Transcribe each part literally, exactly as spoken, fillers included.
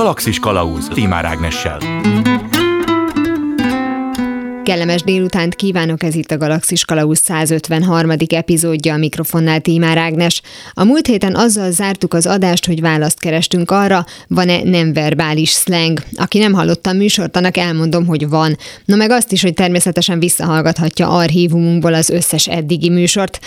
Galaxis Kalausz Tímár Ágnessel. Kellemes délutánt kívánok, ez itt a Galaxis Kalausz százötvenharmadik epizódja, a mikrofonnál Tímár Ágnes. A múlt héten azzal zártuk az adást, hogy választ kerestünk arra, van-e nem verbális szleng. Aki nem hallotta a műsort, annak elmondom, hogy van. No meg azt is, hogy természetesen visszahallgathatja archívumunkból az összes eddigi műsort.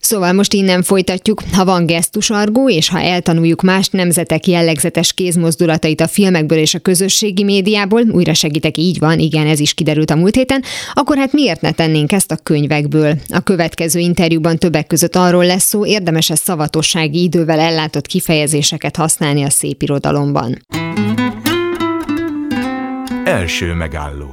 Szóval most innen folytatjuk, ha van gesztusargó, és ha eltanuljuk más nemzetek jellegzetes kézmozdulatait a filmekből és a közösségi médiából, újra segítek, így van, igen, ez is kiderült a múlt héten, akkor hát miért ne tennénk ezt a könyvekből? A következő interjúban többek között arról lesz szó, érdemes-e szavatossági idővel ellátott kifejezéseket használni a szépirodalomban. Első megálló.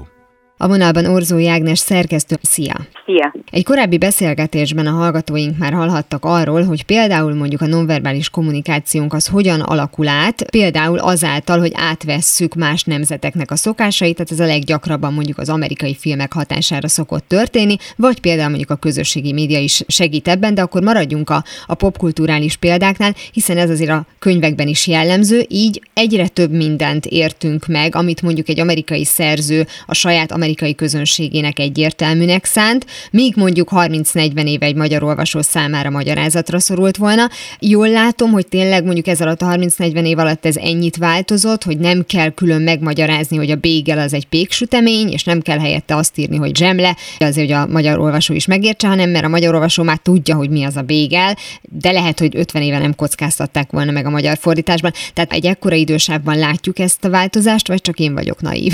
A vonalban Orzóy Ágnes szerkesztő. Szia! Szia! Egy korábbi beszélgetésben a hallgatóink már hallhattak arról, hogy például mondjuk a nonverbális kommunikációnk az hogyan alakul át, például azáltal, hogy átvesszük más nemzeteknek a szokásait, tehát ez a leggyakrabban mondjuk az amerikai filmek hatására szokott történni, vagy például mondjuk a közösségi média is segít ebben, de akkor maradjunk a, a popkulturális példáknál, hiszen ez azért a könyvekben is jellemző, így egyre több mindent értünk meg, amit mondjuk egy amerikai szerző a saját amerikai amerikai közönségének egyértelműnek szánt, míg mondjuk harminc-negyven éve egy magyar olvasó számára magyarázatra szorult volna. Jól látom, hogy tényleg mondjuk ez alatt a harminc-negyven év alatt ez ennyit változott, hogy nem kell külön megmagyarázni, hogy a bagel az egy péksütemény, és nem kell helyette azt írni, hogy zsemle, azért, hogy a magyar olvasó is megértse, hanem mert a magyar olvasó már tudja, hogy mi az a bagel, de lehet, hogy ötven éve nem kockáztatták volna meg a magyar fordításban. Tehát egy ekkora idősávban látjuk ezt a változást, vagy csak én vagyok naív?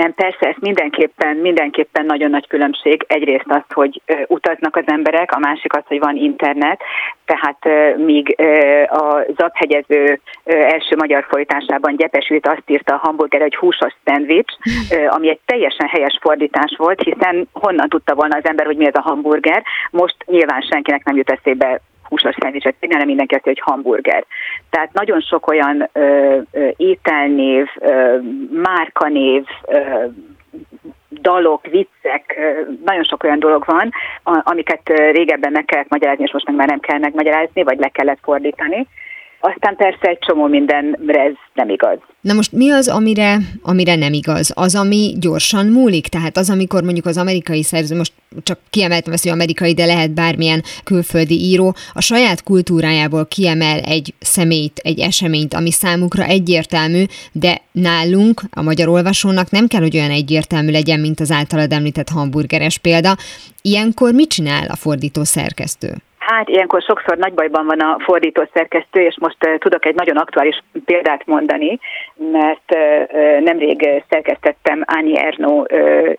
Nem, persze, ez mindenképpen, mindenképpen nagyon nagy különbség. Egyrészt az, hogy utaznak az emberek, a másik az, hogy van internet, tehát míg a Zabhegyező első magyar fordításában Gyepesült azt írta a hamburger, hogy húsos szendvics, ami egy teljesen helyes fordítás volt, hiszen honnan tudta volna az ember, hogy mi ez a hamburger, most nyilván senkinek nem jut eszébe húsos szendvicset, nem mindenki azt, hogy hamburger. Tehát nagyon sok olyan ö, ö, ételnév, ö, márkanév, ö, dalok, viccek, nagyon sok olyan dolog van, amiket régebben meg kellett magyarázni, és most meg már nem kell megmagyarázni, vagy le kellett fordítani. Aztán persze egy csomó mindenre ez nem igaz. Na most mi az, amire, amire nem igaz? Az, ami gyorsan múlik? Tehát az, amikor mondjuk az amerikai szerző, most csak kiemeltem ezt, hogy amerikai, de lehet bármilyen külföldi író, a saját kultúrájából kiemel egy személyt, egy eseményt, ami számukra egyértelmű, de nálunk, a magyar olvasónak nem kell, hogy olyan egyértelmű legyen, mint az általad említett hamburgeres példa. Ilyenkor mit csinál a fordító szerkesztő? Hát ilyenkor sokszor nagy bajban van a fordító szerkesztő, és most uh, tudok egy nagyon aktuális példát mondani, mert uh, nemrég szerkesztettem Áni Erzno uh,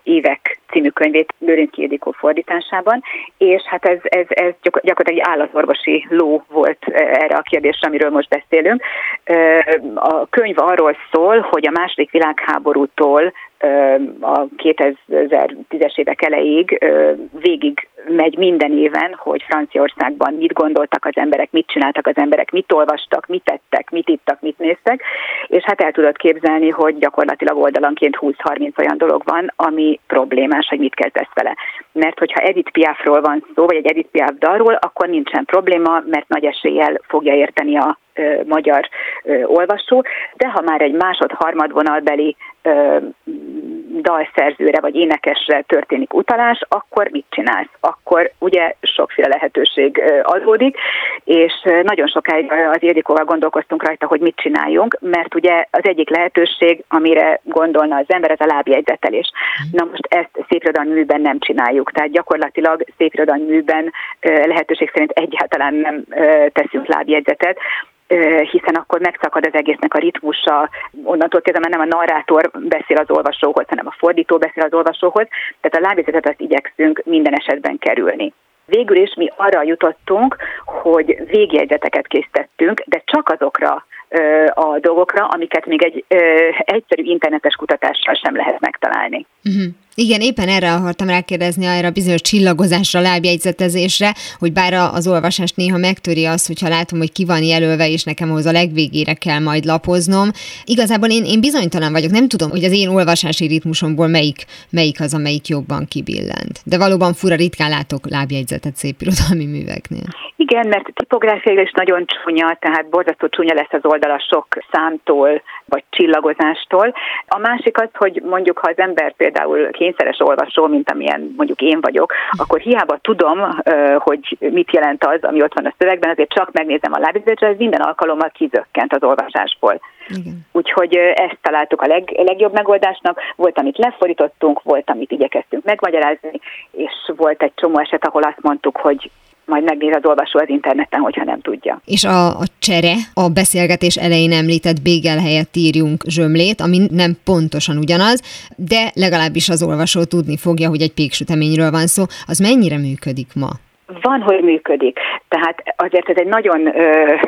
évek című könyvét Bőrünki Edikó fordításában, és hát ez, ez, ez gyakorlatilag egy állatorvosi ló volt uh, erre a kérdésre, amiről most beszélünk. Uh, a könyv arról szól, hogy a második világháborútól a kétezer-tízes évek elejéig végig megy minden éven, hogy Franciaországban mit gondoltak az emberek, mit csináltak az emberek, mit olvastak, mit tettek, mit ittak, mit néztek, és hát el tudod képzelni, hogy gyakorlatilag oldalanként húsz-harminc olyan dolog van, ami problémás, hogy mit kell tesz vele. Mert hogyha Edith Piafról van szó, vagy egy Edith Piaf dalról, akkor nincsen probléma, mert nagy eséllyel fogja érteni a magyar ö, olvasó, de ha már egy másod-harmadvonalbeli dalszerzőre vagy énekesre történik utalás, akkor mit csinálsz? Akkor ugye sokféle lehetőség ö, adódik, és ö, nagyon sokáig az Ildikóval gondolkoztunk rajta, hogy mit csináljunk, mert ugye az egyik lehetőség, amire gondolna az ember, ez a lábjegyzetelés. Na most ezt szépirodalmi műben nem csináljuk, tehát gyakorlatilag szépirodalmi műben ö, lehetőség szerint egyáltalán nem ö, teszünk lábjegyzetet, hiszen akkor megszakad az egésznek a ritmusa, onnantól kezdve nem a narrátor beszél az olvasóhoz, hanem a fordító beszél az olvasóhoz, tehát a lábjegyzetet azt igyekszünk minden esetben kerülni. Végül is mi arra jutottunk, hogy végjegyzeteket készítettünk, de csak azokra a dolgokra, amiket még egy ö, egyszerű internetes kutatással sem lehet megtalálni. Uh-huh. Igen, éppen erre akartam rákérdezni, arra a bizonyos csillagozásra, lábjegyzetezésre, hogy bár az olvasást néha megtöri az, hogyha látom, hogy ki van jelölve, és nekem ahhoz a legvégére kell majd lapoznom. Igazából én, én bizonytalan vagyok, nem tudom, hogy az én olvasási ritmusomból melyik, melyik az, amelyik jobban kibillent. De valóban fura ritkán látok lábjegyzetet szép irodalmi műveknél. Igen, mert tipográfiailag is nagyon csúnya, tehát borzasztó csúnya lesz az oldala sok számtól, vagy csillagozástól. A másik az, hogy mondjuk, ha az ember például kényszeres olvasó, mint amilyen mondjuk én vagyok, akkor hiába tudom, hogy mit jelent az, ami ott van a szövegben, azért csak megnézem a lábjegyzetet, és ez minden alkalommal kizökkent az olvasásból. Igen. Úgyhogy ezt találtuk a leg, legjobb megoldásnak. Volt, amit lefordítottunk, volt, amit igyekeztünk megmagyarázni, és volt egy csomó eset, ahol azt mondtuk, hogy majd megnéz az olvasó az interneten, hogyha nem tudja. És a, a csere, a beszélgetés elején említett bégel helyett írjunk zsömlét, ami nem pontosan ugyanaz, de legalábbis az olvasó tudni fogja, hogy egy péksüteményről van szó. Az mennyire működik ma? Van, hogy működik. Tehát azért ez egy nagyon,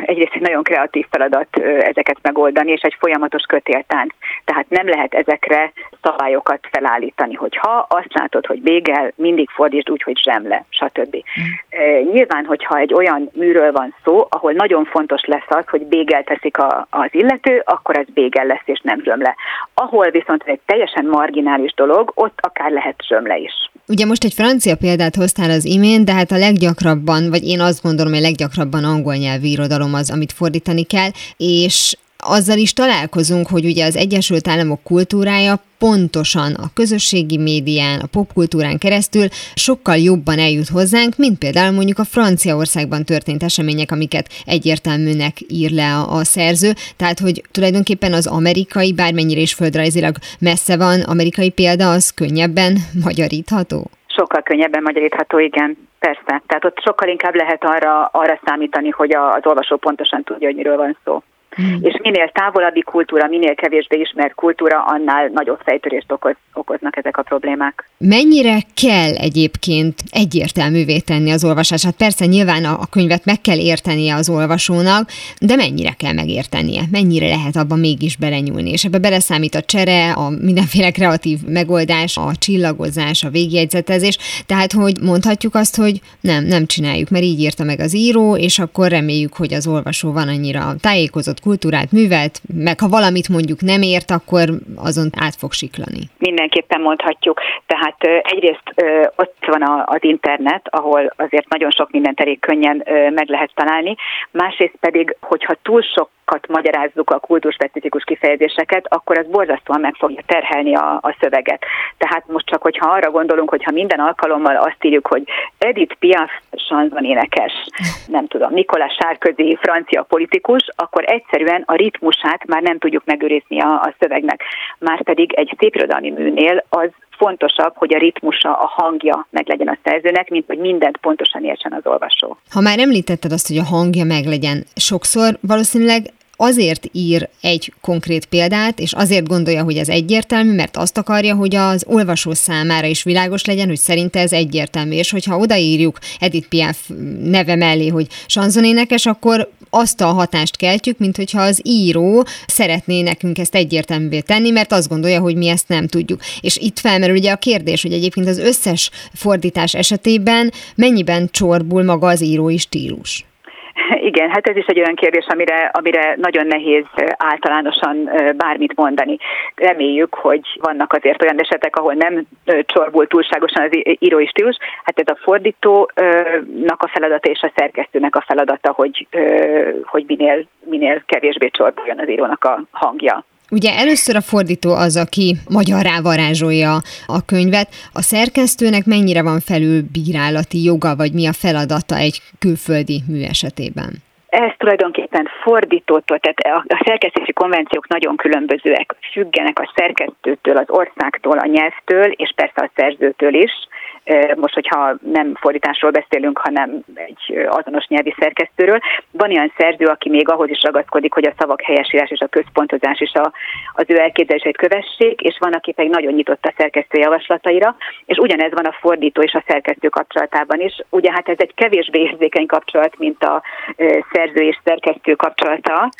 egyrészt egy nagyon kreatív feladat ezeket megoldani, és egy folyamatos kötéltánc. Tehát nem lehet ezekre szabályokat felállítani, hogy ha azt látod, hogy bégel, mindig fordítsd úgy, hogy zsemle, stb. Mm. Nyilván, hogyha egy olyan műről van szó, ahol nagyon fontos lesz az, hogy bégel teszik a, az illető, akkor ez bégel lesz, és nem zsömle. Ahol viszont egy teljesen marginális dolog, ott akár lehet zsömle is. Ugye most egy francia példát hoztál az imént, de hát a leggyakrabban, vagy én azt gondolom, hogy leggyakrabban angol nyelvű irodalom az, amit fordítani kell, és azzal is találkozunk, hogy ugye az Egyesült Államok kultúrája pontosan a közösségi médián, a popkultúrán keresztül sokkal jobban eljut hozzánk, mint például mondjuk a Franciaországban történt események, amiket egyértelműnek ír le a, a szerző. Tehát, hogy tulajdonképpen az amerikai, bármennyire is földrajzilag messze van, amerikai példa az könnyebben magyarítható. Sokkal könnyebben magyarítható, igen, persze. Tehát ott sokkal inkább lehet arra, arra számítani, hogy az olvasó pontosan tudja, hogy miről van szó. Mm. És minél távolabbi kultúra, minél kevésbé ismert kultúra, annál nagyobb fejtörést okoz, okoznak ezek a problémák. Mennyire kell egyébként egyértelművé tenni az olvasását? Persze nyilván a, a könyvet meg kell értenie az olvasónak, de mennyire kell megértenie? Mennyire lehet abban mégis belenyúlni? És ebbe beleszámít a csere, a mindenféle kreatív megoldás, a csillagozás, a végjegyzetezés. Tehát, hogy mondhatjuk azt, hogy nem, nem csináljuk, mert így írta meg az író, és akkor reméljük, hogy az olvasó van annyira tájékozott, kultúrát művelt, meg ha valamit mondjuk nem ért, akkor azon át fog siklani. Mindenképpen mondhatjuk. Tehát egyrészt ott van az internet, ahol azért nagyon sok mindent elég könnyen meg lehet találni. Másrészt pedig, hogyha túl sok magyarázzuk a kultúrspecifikus kifejezéseket, akkor az borzasztóan meg fogja terhelni a, a szöveget. Tehát most csak, hogyha arra gondolunk, hogyha minden alkalommal azt írjuk, hogy Edith Piaf sanzon énekes, nem tudom, Nikolás Sárközi francia politikus, akkor egyszerűen a ritmusát már nem tudjuk megőrizni a, a szövegnek. Márpedig egy szépirodalmi műnél az fontosabb, hogy a ritmusa, a hangja meglegyen a szerzőnek, mint hogy mindent pontosan értsen az olvasó. Ha már említetted azt, hogy a hangja meglegyen, sokszor valószínűleg azért ír egy konkrét példát, és azért gondolja, hogy ez egyértelmű, mert azt akarja, hogy az olvasó számára is világos legyen, hogy szerinte ez egyértelmű. És hogyha odaírjuk Edith Piaf neve mellé, hogy sanzonénekes, akkor azt a hatást keltjük, mint hogyha az író szeretné nekünk ezt egyértelművé tenni, mert azt gondolja, hogy mi ezt nem tudjuk. És itt felmerül ugye a kérdés, hogy egyébként az összes fordítás esetében mennyiben csorbul maga az írói stílus. Igen, hát ez is egy olyan kérdés, amire, amire nagyon nehéz általánosan bármit mondani. Reméljük, hogy vannak azért olyan esetek, ahol nem csorbul túlságosan az írói stílus. Hát ez a fordítónak a feladata és a szerkesztőnek a feladata, hogy, hogy minél, minél kevésbé csorbuljon az írónak a hangja. Ugye először a fordító az, aki magyarrá varázsolja a könyvet. A szerkesztőnek mennyire van felülbírálati joga, vagy mi a feladata egy külföldi mű esetében? Ez tulajdonképpen fordítótól, tehát a szerkesztési konvenciók nagyon különbözőek, függenek a szerkesztőtől, az országtól, a nyelvtől, és persze a szerzőtől is. Most, hogyha nem fordításról beszélünk, hanem egy azonos nyelvi szerkesztőről. Van olyan szerző, aki még ahhoz is ragaszkodik, hogy a szavak helyesírás és a központozás is a, az ő elképzeléseit kövessék, és van, aki pedig nagyon nyitott a szerkesztő javaslataira, és ugyanez van a fordító és a szerkesztő kapcsolatában is. Ugye hát ez egy kevésbé érzékeny kapcsolat, mint a szerző és szerkesztő kapcsolata,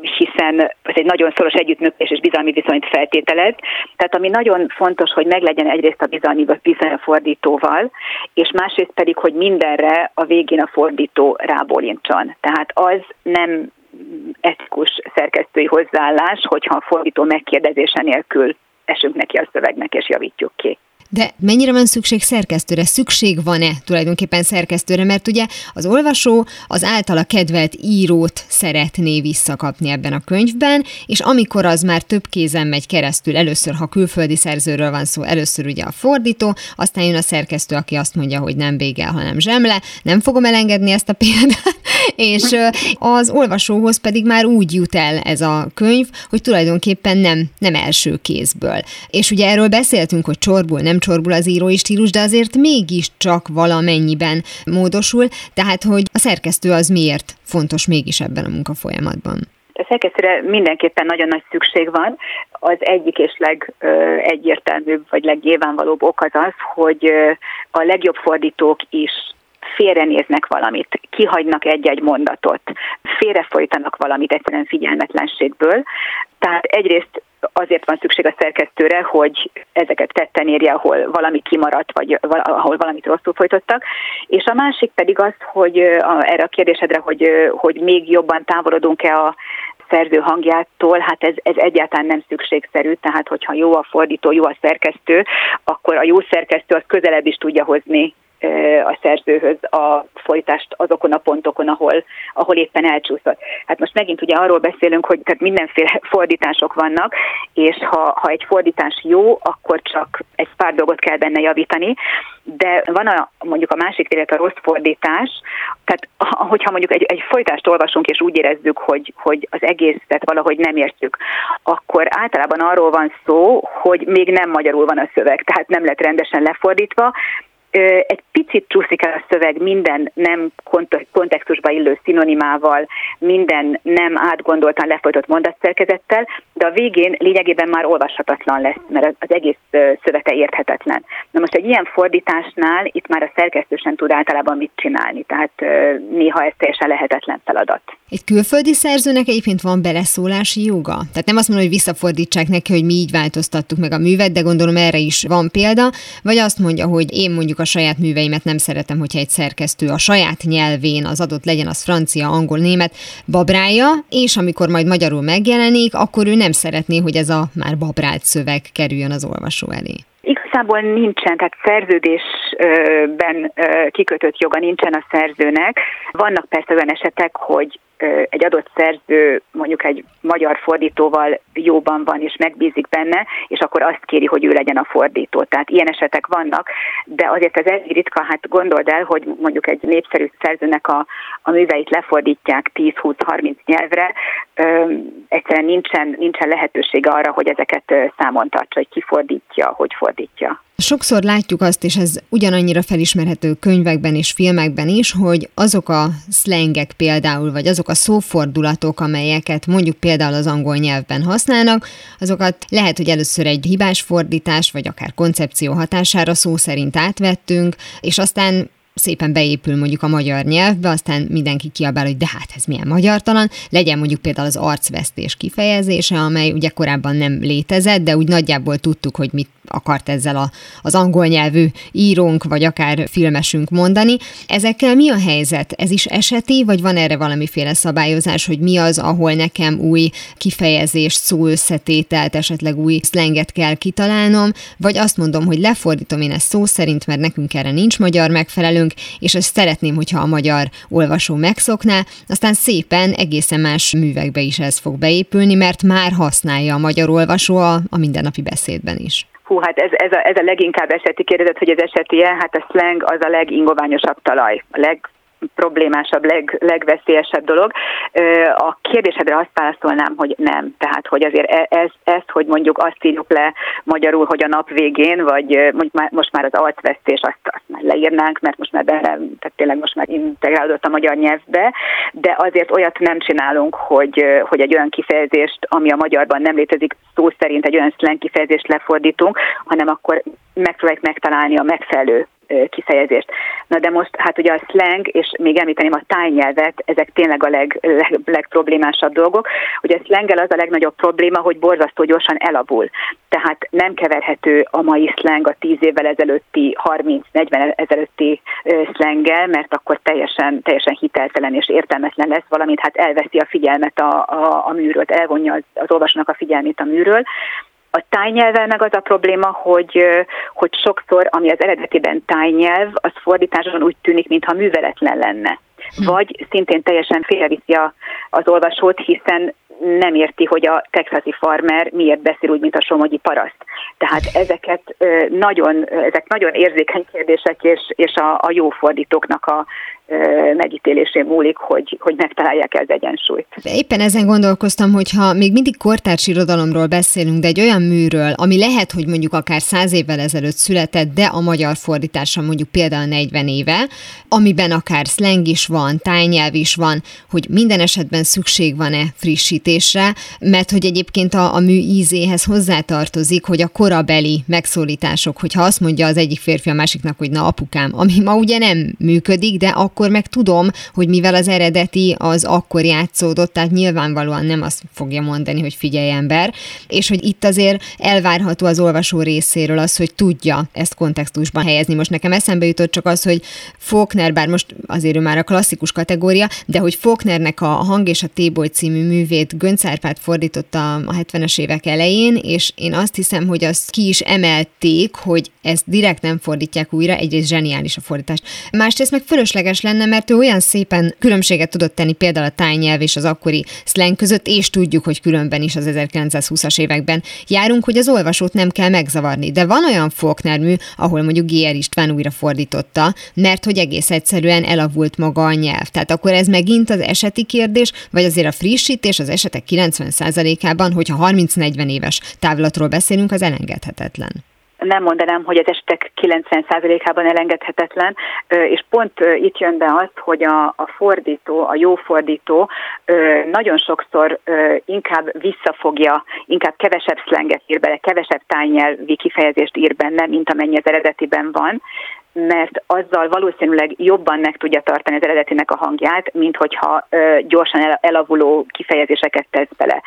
hiszen ez egy nagyon szoros együttműködés és bizalmi viszonyt feltételez. Tehát ami nagyon fontos, hogy meglegyen egyrészt a bizalmi viszony a fordítóval, és másrészt pedig, hogy mindenre a végén a fordító rábólintson. Tehát az nem etikus szerkesztői hozzáállás, hogyha a fordító megkérdezése nélkül esünk neki a szövegnek és javítjuk ki. De mennyire van szükség szerkesztőre? Szükség van-e tulajdonképpen szerkesztőre? Mert ugye az olvasó az általa kedvelt írót szeretné visszakapni ebben a könyvben, és amikor az már több kézen megy keresztül, először, ha külföldi szerzőről van szó, először ugye a fordító, aztán jön a szerkesztő, aki azt mondja, hogy nem Bégel, hanem Zsemle, nem fogom elengedni ezt a példát, és az olvasóhoz pedig már úgy jut el ez a könyv, hogy tulajdonképpen nem, nem első kézből. És ugye erről beszéltünk, hogy csorbul, nem csorbul az írói stílus, de azért mégiscsak valamennyiben módosul, tehát hogy a szerkesztő az miért fontos mégis ebben a munkafolyamatban? A szerkesztőre mindenképpen nagyon nagy szükség van. Az egyik és legegyértelműbb, vagy legnyilvánvalóbb ok az az, hogy a legjobb fordítók is félrenéznek valamit, kihagynak egy-egy mondatot, félrefolytanak valamit egyszerűen figyelmetlenségből. Tehát egyrészt azért van szükség a szerkesztőre, hogy ezeket tetten érje, ahol valami kimaradt, vagy ahol valamit rosszul folytottak. És a másik pedig az, hogy a, erre a kérdésedre, hogy, hogy még jobban távolodunk-e a szerző hangjától, hát ez, ez egyáltalán nem szükségszerű, tehát hogyha jó a fordító, jó a szerkesztő, akkor a jó szerkesztő az közelebb is tudja hozni a szerzőhöz a folytást azokon a pontokon, ahol, ahol éppen elcsúszott. Hát most megint ugye arról beszélünk, hogy tehát mindenféle fordítások vannak, és ha, ha egy fordítás jó, akkor csak egy pár dolgot kell benne javítani, de van a, mondjuk a másik, illetve a rossz fordítás, tehát hogyha mondjuk egy, egy folytást olvasunk, és úgy érezzük, hogy, hogy az egészet valahogy nem értjük, akkor általában arról van szó, hogy még nem magyarul van a szöveg, tehát nem lett rendesen lefordítva, egy picit csúszik el a szöveg minden nem kontextusba illő szinonimával, minden nem átgondoltan lefolytott mondatszerkezettel, de a végén lényegében már olvashatatlan lesz, mert az egész szövete érthetetlen. Na most egy ilyen fordításnál itt már a szerkesztő sem tud általában mit csinálni, tehát néha ez teljesen lehetetlen feladat. Egy külföldi szerzőnek egyébként van beleszólási joga? Tehát nem azt mondom, hogy visszafordítsák neki, hogy mi így változtattuk meg a művet, de gondolom erre is van példa, vagy azt mondja, hogy én mondjuk a saját műveimet nem szeretem, hogyha egy szerkesztő a saját nyelvén, az adott legyen az francia, angol, német, babrálja, és amikor majd magyarul megjelenik, akkor ő nem szeretné, hogy ez a már babrált szöveg kerüljön az olvasó elé. Igazából nincsen, tehát szerződésben kikötött joga nincsen a szerzőnek. Vannak persze olyan esetek, hogy egy adott szerző mondjuk egy magyar fordítóval jóban van és megbízik benne, és akkor azt kéri, hogy ő legyen a fordító. Tehát ilyen esetek vannak, de azért ez elég ritka, hát gondold el, hogy mondjuk egy népszerű szerzőnek a, a műveit lefordítják tíz-húsz-harminc nyelvre, egyszerűen nincsen, nincsen lehetősége arra, hogy ezeket számon tartsa, hogy ki fordítja, hogy fordítja. Sokszor látjuk azt, és ez ugyanannyira felismerhető könyvekben és filmekben is, hogy azok a szlengek például, vagy azok a szófordulatok, amelyeket mondjuk például az angol nyelvben használnak, azokat lehet, hogy először egy hibás fordítás, vagy akár koncepció hatására szó szerint átvettünk, és aztán szépen beépül mondjuk a magyar nyelvbe, aztán mindenki kiabál, hogy de hát ez milyen magyartalan, legyen mondjuk például az arcvesztés kifejezése, amely ugye korábban nem létezett, de úgy nagyjából tudtuk, hogy mit akart ezzel a, az angol nyelvű írónk, vagy akár filmesünk mondani. Ezekkel mi a helyzet? Ez is eseti, vagy van erre valamiféle szabályozás, hogy mi az, ahol nekem új kifejezést, szóösszetételt, esetleg új szlenget kell kitalálnom, vagy azt mondom, hogy lefordítom én ezt szó szerint, mert nekünk erre nincs magyar megfelelőnk, és ezt szeretném, hogyha a magyar olvasó megszokná, aztán szépen egészen más művekbe is ez fog beépülni, mert már használja a magyar olvasó a, a mindennapi beszédben is. Hú, hát ez, ez, a, ez a leginkább eseti kérdezet, hogy ez eseti-e, hát a szleng az a legingoványosabb talaj, a legproblémásabb, leg, legveszélyesebb dolog. A kérdésedre azt válaszolnám, hogy nem. Tehát, hogy azért ez, ez hogy mondjuk azt írjuk le magyarul, hogy a nap végén, vagy most már az arcvesztés, azt, azt már leírnánk, mert most már bele, tehát tényleg most már integrálódott a magyar nyelvbe, de azért olyat nem csinálunk, hogy, hogy egy olyan kifejezést, ami a magyarban nem létezik, szó szerint egy olyan szleng kifejezést lefordítunk, hanem akkor megpróbáljuk megtalálni a megfelelő kifejezést. Na de most, hát ugye a slang, és még említeném a tájnyelvet, ezek tényleg a leg, leg, legproblémásabb dolgok. Ugye a slanggel az a legnagyobb probléma, hogy borzasztó gyorsan elavul. Tehát nem keverhető a mai slang a tíz évvel ezelőtti, harminc-negyven ezelőtti slanggel, mert akkor teljesen, teljesen hiteltelen és értelmetlen lesz, valamint hát elveszi a figyelmet a, a, a műről, elvonja az, az olvasónak a figyelmét a műről. A tájnyelvvel meg az a probléma, hogy, hogy sokszor, ami az eredetiben tájnyelv, az fordításon úgy tűnik, mintha műveletlen lenne. Vagy szintén teljesen félreviszi az olvasót, hiszen nem érti, hogy a texasi farmer miért beszél úgy, mint a somogyi paraszt. Tehát ezeket nagyon, ezek nagyon érzékeny kérdések, és, és a, a jó fordítóknak a megítélésén múlik, hogy, hogy megtalálják el az egyensúlyt. Éppen ezen gondolkoztam, hogyha még mindig kortárs irodalomról beszélünk, de egy olyan műről, ami lehet, hogy mondjuk akár száz évvel ezelőtt született, de a magyar fordítása mondjuk például negyven éve, amiben akár szleng is van, tájnyelv is van, hogy minden esetben szükség van-e frissítésre, mert hogy egyébként a, a mű ízéhez hozzátartozik, hogy a korabeli megszólítások, hogyha azt mondja az egyik férfi a másiknak, hogy na apukám, ami ma ugye nem működik, de akkor akkor meg tudom, hogy mivel az eredeti az akkor játszódott, tehát nyilvánvalóan nem azt fogja mondani, hogy figyelj ember, és hogy itt azért elvárható az olvasó részéről az, hogy tudja ezt kontextusban helyezni. Most nekem eszembe jutott csak az, hogy Faulkner, bár most azért ő már a klasszikus kategória, de hogy Faulknernek a Hang és a Téboly című művét Göncz Árpád fordította a hetvenes évek elején, és én azt hiszem, hogy azt ki is emelték, hogy ezt direkt nem fordítják újra, egyrészt zseniális a fordítás. Másrészt meg fölösleges lenne, mert ő olyan szépen különbséget tudott tenni például a tájnyelv és az akkori szleng között, és tudjuk, hogy különben is az ezerkilencszázhúszas években járunk, hogy az olvasót nem kell megzavarni. De van olyan Faulkner mű, ahol mondjuk gé er. István újra fordította, mert hogy egész egyszerűen elavult maga a nyelv. Tehát akkor ez megint az eseti kérdés, vagy azért a frissítés az esetek kilencven százalékában, hogyha harminc-negyven éves távlatról beszélünk, az elengedhetetlen. Nem mondanám, hogy az esetek kilencven százalékában elengedhetetlen, és pont itt jön be az, hogy a, a fordító, a jó fordító nagyon sokszor inkább visszafogja, inkább kevesebb szlenget ír bele, kevesebb tájnyelvi kifejezést ír benne, mint amennyi az eredetiben van, mert azzal valószínűleg jobban meg tudja tartani az eredetinek a hangját, mint hogyha gyorsan elavuló kifejezéseket tesz bele.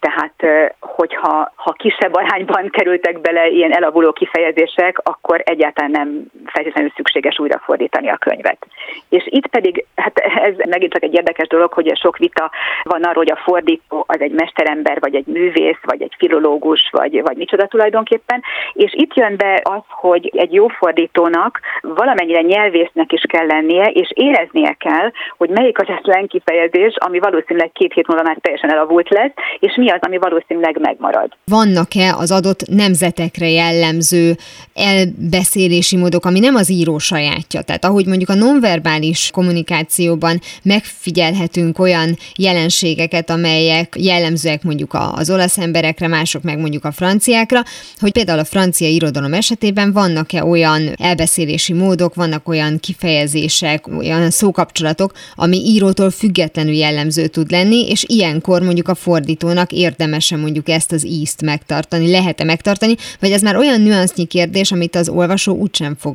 Tehát, hogyha ha kisebb arányban kerültek bele ilyen elavuló kifejezések, akkor egyáltalán nem feltétlenül szükséges újrafordítani a könyvet. És itt pedig, hát ez megint csak egy érdekes dolog, hogy sok vita van arról, hogy a fordító az egy mesterember, vagy egy művész, vagy egy filológus, vagy, vagy micsoda tulajdonképpen. És itt jön be az, hogy egy jó fordítónak valamennyire nyelvésznek is kell lennie, és éreznie kell, hogy melyik az a szleng kifejezés, ami valószínűleg két hét múlva már teljesen elavult lesz, és mi az, ami valószínűleg megmarad. Vannak-e az adott nemzetekre jellemző elbeszélési módok, ami nem az író sajátja? Tehát ahogy mondjuk a nonverbális kommunikációban megfigyelhetünk olyan jelenségeket, amelyek jellemzőek mondjuk az olasz emberekre, mások meg mondjuk a franciákra, hogy például a francia irodalom esetében vannak-e olyan elbeszélési módok, vannak olyan kifejezések, olyan szókapcsolatok, ami írótól függetlenül jellemző tud lenni, és ilyenkor mondjuk a fordítónak érdemes-e mondjuk ezt az ízt megtartani, lehet-e megtartani, vagy ez már olyan nüansznyi kérdés, amit az olvasó úgysem fog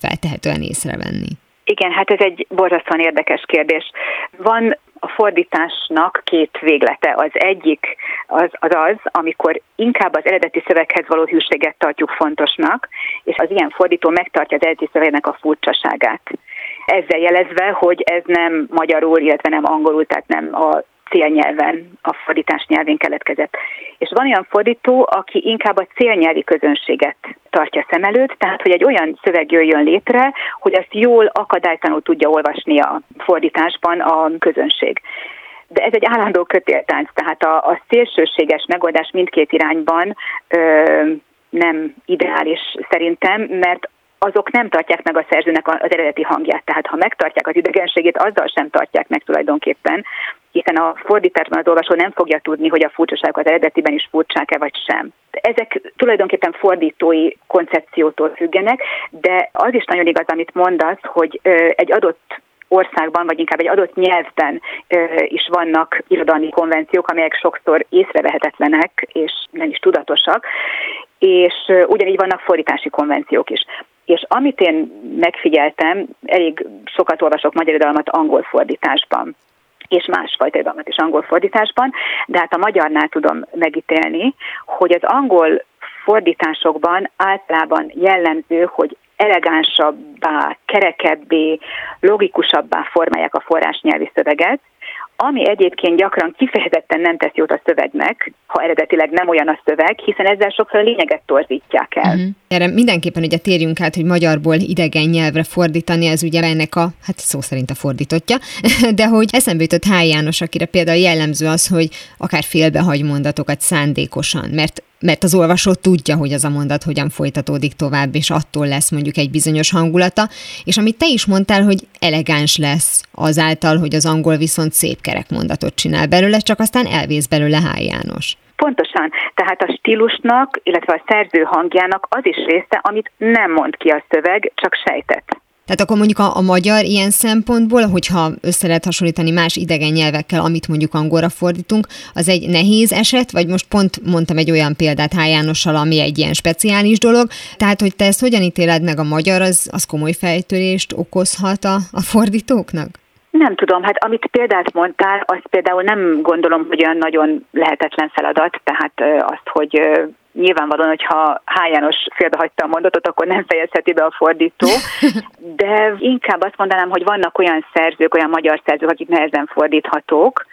feltehetően észrevenni? Igen, hát ez egy borzasztóan érdekes kérdés. Van a fordításnak két véglete. Az egyik az az, az amikor inkább az eredeti szöveghez való hűséget tartjuk fontosnak, és az ilyen fordító megtartja az eredeti szövegnek a furcsaságát. Ezzel jelezve, hogy ez nem magyarul, illetve nem angolul, tehát nem a célnyelven, a fordítás nyelvén keletkezett. És van olyan fordító, aki inkább a célnyelvi közönséget tartja szem előtt, tehát hogy egy olyan szöveg jöjjön létre, hogy azt jól akadálytalanul tudja olvasni a fordításban a közönség. De ez egy állandó kötéltánc, tehát a, a szélsőséges megoldás mindkét irányban ö, nem ideális szerintem, mert azok nem tartják meg a szerzőnek az eredeti hangját, tehát ha megtartják az idegenségét, azzal sem tartják meg tulajdonképpen, hiszen a fordításban az olvasó nem fogja tudni, hogy a furcsaságok az eredetiben is furcsák-e vagy sem. Ezek tulajdonképpen fordítói koncepciótól függenek, de az is nagyon igaz, amit mondasz, hogy egy adott országban, vagy inkább egy adott nyelvben is vannak irodalmi konvenciók, amelyek sokszor észrevehetetlenek és nem is tudatosak, és ugyanígy vannak fordítási konvenciók is. És amit én megfigyeltem, elég sokat olvasok magyar irodalmat angol fordításban, és másfajta irodalmat is angol fordításban, de hát a magyarnál tudom megítélni, hogy az angol fordításokban általában jellemző, hogy elegánsabbá, kerekebbé, logikusabbá formálják a forrásnyelvi szöveget, ami egyébként gyakran kifejezetten nem tesz jót a szövegnek, ha eredetileg nem olyan a szöveg, hiszen ezzel sokszor a lényeget torzítják el. Uh-huh. Erre mindenképpen ugye térjünk át, hogy magyarból idegen nyelvre fordítani, ez ugye ennek a, hát szó szerint a fordítottja, de hogy eszembe jutott H. János, akire például jellemző az, hogy akár félbehagy mondatokat szándékosan, mert mert az olvasó tudja, hogy az a mondat hogyan folytatódik tovább, és attól lesz mondjuk egy bizonyos hangulata, és amit te is mondtál, hogy elegáns lesz azáltal, hogy az angol viszont szép kerek mondatot csinál belőle, csak aztán elvész belőle H. János. Pontosan. Tehát a stílusnak, illetve a szerző hangjának az is része, amit nem mond ki a szöveg, csak sejtett. Tehát akkor mondjuk a, a magyar ilyen szempontból, hogyha össze lehet hasonlítani más idegen nyelvekkel, amit mondjuk angolra fordítunk, az egy nehéz eset, vagy most pont mondtam egy olyan példát H. Jánossal, ami egy ilyen speciális dolog, tehát hogy te ezt hogyan ítéled meg, a magyar, az, az komoly fejtörést okozhat a, a fordítóknak? Nem tudom, hát amit példát mondtál, azt például nem gondolom, hogy olyan nagyon lehetetlen feladat, tehát azt, hogy... Nyilvánvalóan, hogyha H. János félbehagyta a mondatot, akkor nem fejezheti be a fordító, de inkább azt mondanám, hogy vannak olyan szerzők, olyan magyar szerzők, akik nehezen fordíthatók,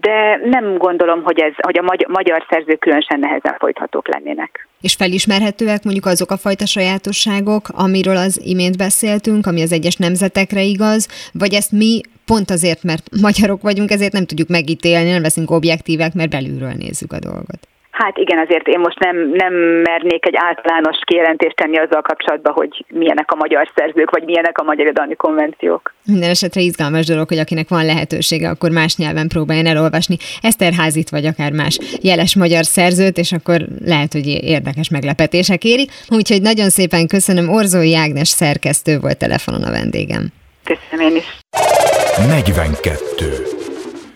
de nem gondolom, hogy, ez, hogy a magyar, magyar szerzők különösen nehezen fordíthatók lennének. És felismerhetőek mondjuk azok a fajta sajátosságok, amiről az imént beszéltünk, ami az egyes nemzetekre igaz, vagy ezt mi pont azért, mert magyarok vagyunk, ezért nem tudjuk megítélni, nem leszünk objektívek, mert belülről nézzük a dolgot. Hát igen, azért én most nem, nem mernék egy általános kijelentést tenni azzal kapcsolatban, hogy milyenek a magyar szerzők, vagy milyenek a magyar irodalmi konvenciók. Minden esetre izgalmas dolog, hogy akinek van lehetősége, akkor más nyelven próbáljon elolvasni Eszterházit, vagy akár más jeles magyar szerzőt, és akkor lehet, hogy érdekes meglepetések érik. Úgyhogy nagyon szépen köszönöm, Orzóy Ágnes szerkesztő volt telefonon a vendégem. Köszönöm én is. negyvenkettő.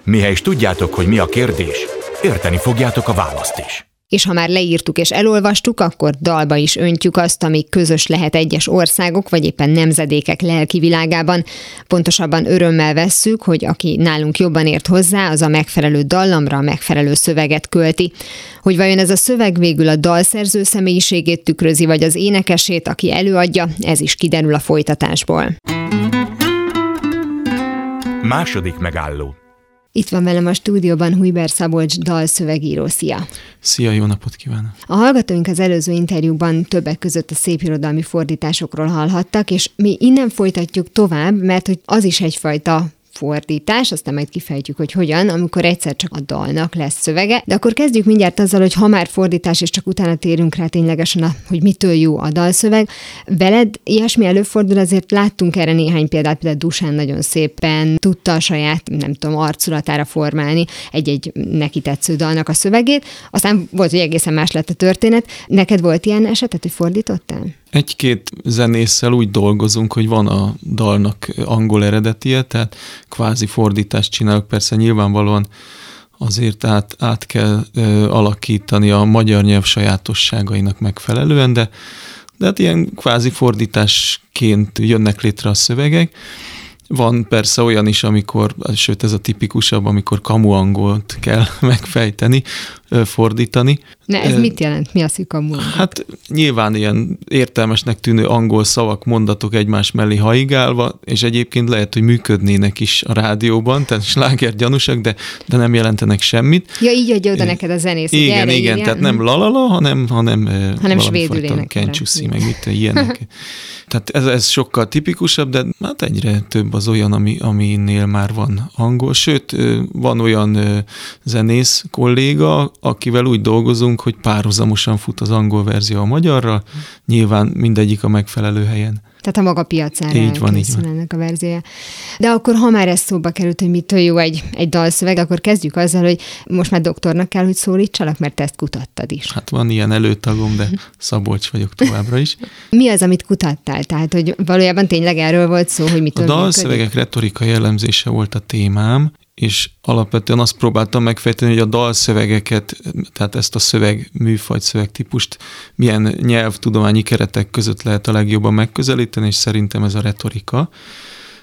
Mihez tudjátok, hogy mi a kérdés? Érteni fogjátok a választ is. És ha már leírtuk és elolvastuk, akkor dalba is öntjük azt, ami közös lehet egyes országok, vagy éppen nemzedékek lelki világában. Pontosabban örömmel vesszük, hogy aki nálunk jobban ért hozzá, az a megfelelő dallamra a megfelelő szöveget költi. Hogy vajon ez a szöveg végül a dalszerző személyiségét tükrözi, vagy az énekesét, aki előadja, ez is kiderül a folytatásból. Második megálló. Itt van velem a stúdióban Hujber Szabolcs dalszövegíró. Szia! Szia, jó napot kívánok! A hallgatóink az előző interjúban többek között a szépirodalmi fordításokról hallhattak, és mi innen folytatjuk tovább, mert hogy az is egyfajta fordítás, aztán majd kifejtjük, hogy hogyan, amikor egyszer csak a dalnak lesz szövege. De akkor kezdjük mindjárt azzal, hogy ha már fordítás, és csak utána térünk rá ténylegesen, a, hogy mitől jó a dalszöveg. Veled ilyesmi előfordul, azért láttunk erre néhány példát, például Dusán nagyon szépen tudta a saját, nem tudom, arculatára formálni egy-egy neki tetsző dalnak a szövegét. Aztán volt, hogy egészen más lett a történet. Neked volt ilyen esetet, hogy fordítottál? Egy-két zenésszel úgy dolgozunk, hogy van a dalnak angol eredetie, tehát kvázi fordítást csinálok, persze nyilvánvalóan azért át, át kell ö, alakítani a magyar nyelv sajátosságainak megfelelően, de, de hát ilyen kvázi fordításként jönnek létre a szövegek. Van persze olyan is, amikor, sőt ez a tipikusabb, amikor kamuangolt kell megfejteni, fordítani. Na, ez e, mit jelent? Mi az, hogy kamuangolt? Hát nyilván ilyen értelmesnek tűnő angol szavak, mondatok egymás mellé haigálva, és egyébként lehet, hogy működnének is a rádióban, tehát slágergyanúsak, de, de nem jelentenek semmit. Ja, így adja oda e, neked a zenész. Igen, igen, igen, tehát nem lalala, hanem, hanem, hanem valamifajta kencsúszi, meg mit, ilyenek. Tehát ez, ez sokkal tipikusabb, de hát egyre több az olyan, ami, aminél már van angol. Sőt, van olyan zenész kolléga, akivel úgy dolgozunk, hogy párhuzamosan fut az angol verzió a magyarra, nyilván mindegyik a megfelelő helyen. Tehát a maga piacára készül ennek a verziója. De akkor, ha már ez szóba került, hogy mitől jó egy, egy dalszöveg, akkor kezdjük azzal, hogy most már doktornak kell, hogy szólítsalak, mert ezt kutattad is. Hát van ilyen előtagom, de Szabolcs vagyok továbbra is. Mi az, amit kutattál? Tehát, hogy valójában tényleg erről volt szó, hogy mitől működik? A dalszövegek retorika jellemzése volt a témám, és alapvetően azt próbáltam megfejteni, hogy a dalszövegeket, tehát ezt a szöveg, műfajt, szövegtípust milyen nyelvtudományi keretek között lehet a legjobban megközelíteni, és szerintem ez a retorika.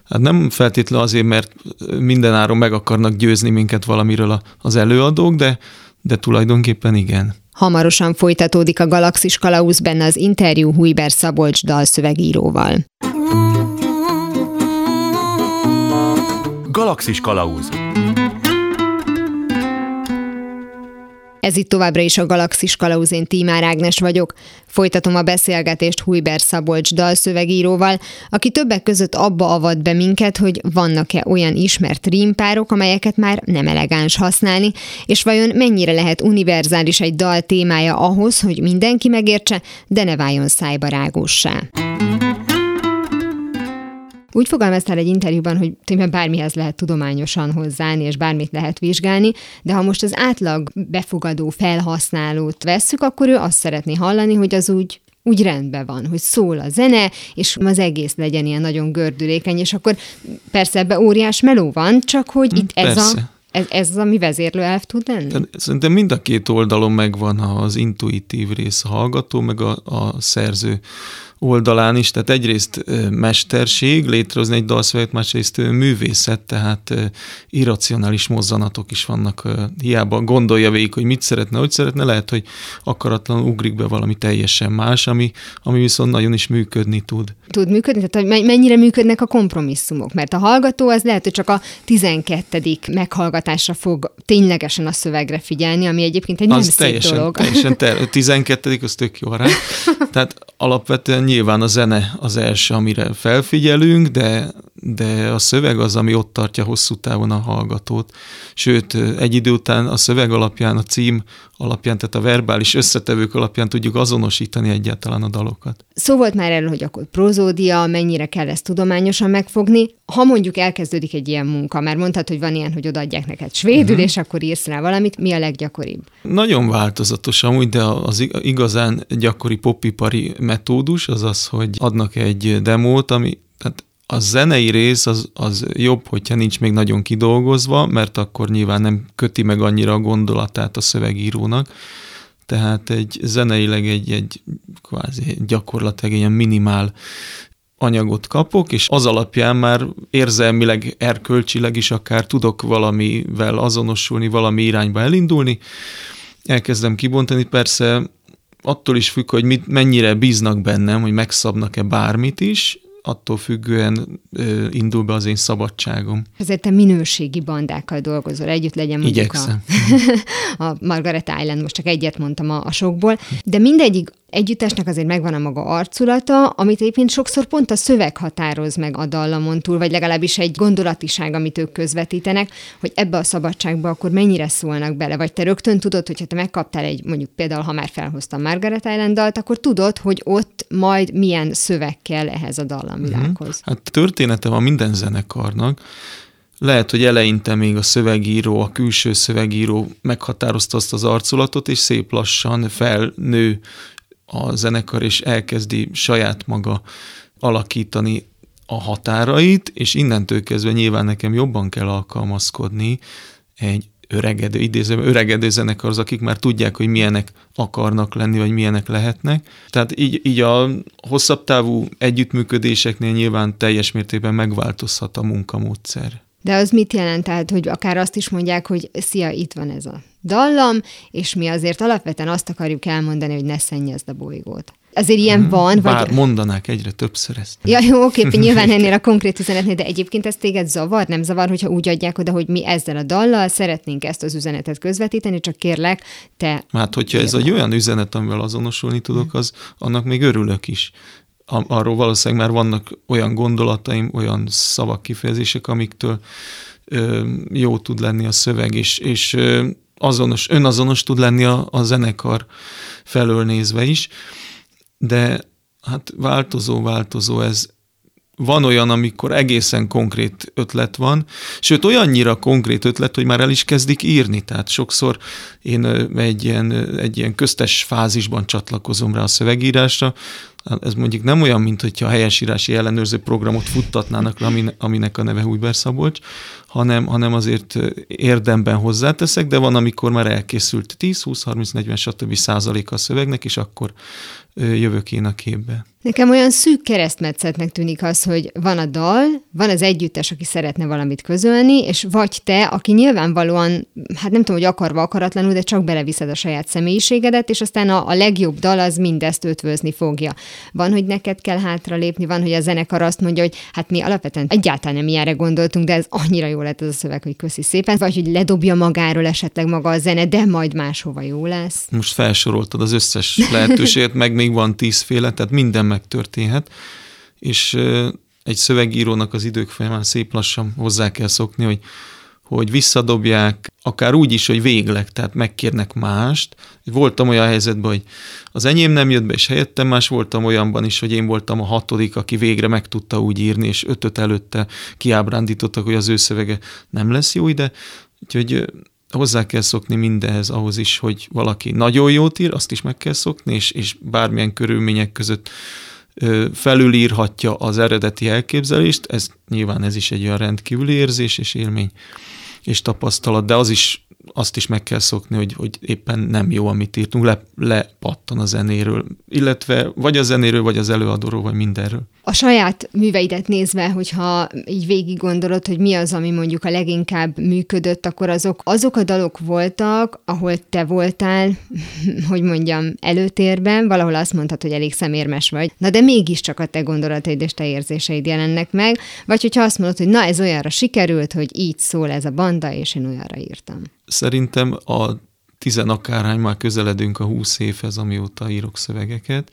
Hát nem feltétlenül azért, mert mindenáron meg akarnak győzni minket valamiről az előadók, de, de tulajdonképpen igen. Hamarosan folytatódik a Galaxis Kalauszben az interjú Hujber Szabolcs dalszövegíróval. Galaxis Kalausz. Ez itt továbbra is a Galaxis Kalausz, én Tímár Ágnes vagyok. Folytatom a beszélgetést Hujber Szabolcs dalszövegíróval, aki többek között abba avat be minket, hogy vannak-e olyan ismert rímpárok, amelyeket már nem elegáns használni, és vajon mennyire lehet univerzális egy dal témája ahhoz, hogy mindenki megértse, de ne váljon szájbarágossá. Úgy fogalmaztál egy interjúban, hogy tényleg bármihez lehet tudományosan hozzáállni, és bármit lehet vizsgálni, de ha most az átlag befogadó, felhasználót vesszük, akkor ő azt szeretné hallani, hogy az úgy, úgy rendben van, hogy szól a zene, és az egész legyen ilyen nagyon gördülékeny, és akkor persze ebben óriás meló van, csak hogy hm, itt ez, a, ez, ez az, ami vezérlő elv tud lenni. Szerintem mind a két oldalon megvan az intuitív rész, a hallgató, meg a, a szerző oldalán is, tehát egyrészt mesterség, létrehozni egy dalszöveget, másrészt művészet, tehát irracionális mozzanatok is vannak. Hiába gondolja végig, hogy mit szeretne, hogy szeretne, lehet, hogy akaratlanul ugrik be valami teljesen más, ami, ami viszont nagyon is működni tud. Tud működni? Tehát mennyire működnek a kompromisszumok? Mert a hallgató az lehet, hogy csak a tizenkettedik meghallgatásra fog ténylegesen a szövegre figyelni, ami egyébként egy nem az szép teljesen, dolog. Teljesen ter- a tizenkettedik az tök jó rá. Tehát alapvetően nyilván a zene az első, amire felfigyelünk, de, de a szöveg az, ami ott tartja hosszú távon a hallgatót. Sőt, egy idő után a szöveg alapján, a cím alapján, tehát a verbális összetevők alapján tudjuk azonosítani egyáltalán a dalokat. Szó volt már erről, hogy akkor prozódia, mennyire kell ezt tudományosan megfogni. Ha mondjuk elkezdődik egy ilyen munka, mert mondtad, hogy van ilyen, hogy odaadják neked svédül, uh-huh. és akkor írsz rá valamit, mi a leggyakoribb? Nagyon változatos amúgy, de az igazán gyakori popipari metódus az az, hogy adnak egy demót, ami, tehát a zenei rész az, az jobb, hogyha nincs még nagyon kidolgozva, mert akkor nyilván nem köti meg annyira a gondolatát a szövegírónak. Tehát egy zeneileg egy, egy kvázi gyakorlatilag ilyen minimál anyagot kapok, és az alapján már érzelmileg, erkölcsileg is akár tudok valamivel azonosulni, valami irányba elindulni. Elkezdem kibontani, persze attól is függ, hogy mit, mennyire bíznak bennem, hogy megszabnak-e bármit is, attól függően ö, indul be az én szabadságom. Ezért te minőségi bandákkal dolgozol, együtt legyen mondjuk a, a Margaret Island, most csak egyet mondtam a, a sokból, de mindegyik együttesnek azért megvan a maga arculata, amit éppen sokszor pont a szöveg határoz meg a dallamon túl, vagy legalábbis egy gondolatiság, amit ők közvetítenek, hogy ebbe a szabadságba akkor mennyire szólnak bele, vagy te rögtön tudod, hogyha te megkaptál egy, mondjuk például, ha már felhoztam Margaret Island dalt, akkor tudod, hogy ott majd milyen szöveg kell ehhez a dallamvilághoz. Hát története van minden zenekarnak. Lehet, hogy eleinte még a szövegíró, a külső szövegíró meghatározta azt az arculatot, és szép lassan felnő a zenekar, és elkezdi saját maga alakítani a határait, és innentől kezdve nyilván nekem jobban kell alkalmazkodni egy öregedő, idézőben öregedő zenekar az, akik már tudják, hogy milyenek akarnak lenni, vagy milyenek lehetnek. Tehát így, így a hosszabb távú együttműködéseknél nyilván teljes mértékben megváltozhat a munkamódszer. De az mit jelent? Tehát, hogy akár azt is mondják, hogy szia, itt van ez a dallam, és mi azért alapvetően azt akarjuk elmondani, hogy ne szennyezd a bolygót. Azért ilyen hmm, van, bár vagy... Bár mondanák egyre többször ezt. Ja, jó, oké, nyilván ennél a konkrét üzenetnél, de egyébként ez téged zavar? Nem zavar, hogyha úgy adják oda, hogy mi ezzel a dallal szeretnénk ezt az üzenetet közvetíteni, csak kérlek, te... Hát, hogyha kérlek. Ez egy olyan üzenet, amivel azonosulni tudok, az, annak még örülök is. Arról valószínűleg már vannak olyan gondolataim, olyan szavak, kifejezések, amiktől ö, jó tud lenni a szöveg, és, és ö, azonos, önazonos tud lenni a, a zenekar felől nézve is. De hát változó-változó ez. Van olyan, amikor egészen konkrét ötlet van, sőt olyannyira konkrét ötlet, hogy már el is kezdik írni, tehát sokszor én egy ilyen, egy ilyen köztes fázisban csatlakozom rá a szövegírásra, Ez mondjuk nem olyan, mint hogyha a helyesírási ellenőrző programot futtatnának, aminek a neve Hujber Szabolcs, hanem, hanem azért érdemben hozzáteszek, de van, amikor már elkészült tíz, húsz, harminc, negyven stb. Százaléka a szövegnek, és akkor jövök én a képbe. Nekem olyan szűk keresztmetszetnek tűnik az, hogy van a dal, van az együttes, aki szeretne valamit közölni, és vagy te, aki nyilvánvalóan, hát nem tudom, hogy akarva, akaratlanul, de csak beleviszed a saját személyiségedet, és aztán a, a legjobb dal az mindezt ötvözni fogja. Van, hogy neked kell hátralépni, van, hogy a zenekar azt mondja, hogy hát mi alapvetően egyáltalán nem ilyenre gondoltunk, de ez annyira jó lett ez a szöveg, hogy köszi szépen, vagy hogy ledobja magáról esetleg maga a zene, de majd máshova jó lesz. Most felsoroltad az összes lehetőséget, meg még van tízféle, tehát minden megtörténhet, és egy szövegírónak az idők folyamán szép lassan hozzá kell szokni, hogy, hogy visszadobják, akár úgy is, hogy végleg, tehát megkérnek mást. Voltam olyan helyzetben, hogy az enyém nem jött be, és helyettem más, voltam olyanban is, hogy én voltam a hatodik, aki végre meg tudta úgy írni, és ötöt előtte kiábrándítottak, hogy az ő szövege nem lesz jó ide. Úgyhogy hozzá kell szokni mindenhez, ahhoz is, hogy valaki nagyon jót ír, azt is meg kell szokni, és, és bármilyen körülmények között ö, felülírhatja az eredeti elképzelést. Ez nyilván ez is egy olyan rendkívüli érzés és élmény és tapasztalat, de az is, azt is meg kell szokni, hogy, hogy éppen nem jó, amit írtunk, le, lepattan a zenéről, illetve vagy a zenéről, vagy az előadóról, vagy mindenről. A saját műveidet nézve, hogyha így végig gondolod, hogy mi az, ami mondjuk a leginkább működött, akkor azok, azok a dalok voltak, ahol te voltál, hogy mondjam, előtérben, valahol azt mondtad, hogy elég szemérmes vagy, na de mégiscsak a te gondolataid és te érzéseid jelennek meg, vagy hogyha azt mondod, hogy na ez olyanra sikerült, hogy így szól ez a banda, és én olyanra írtam. Szerintem a tizenakárhány, már közeledünk a húsz évhez, amióta írok szövegeket.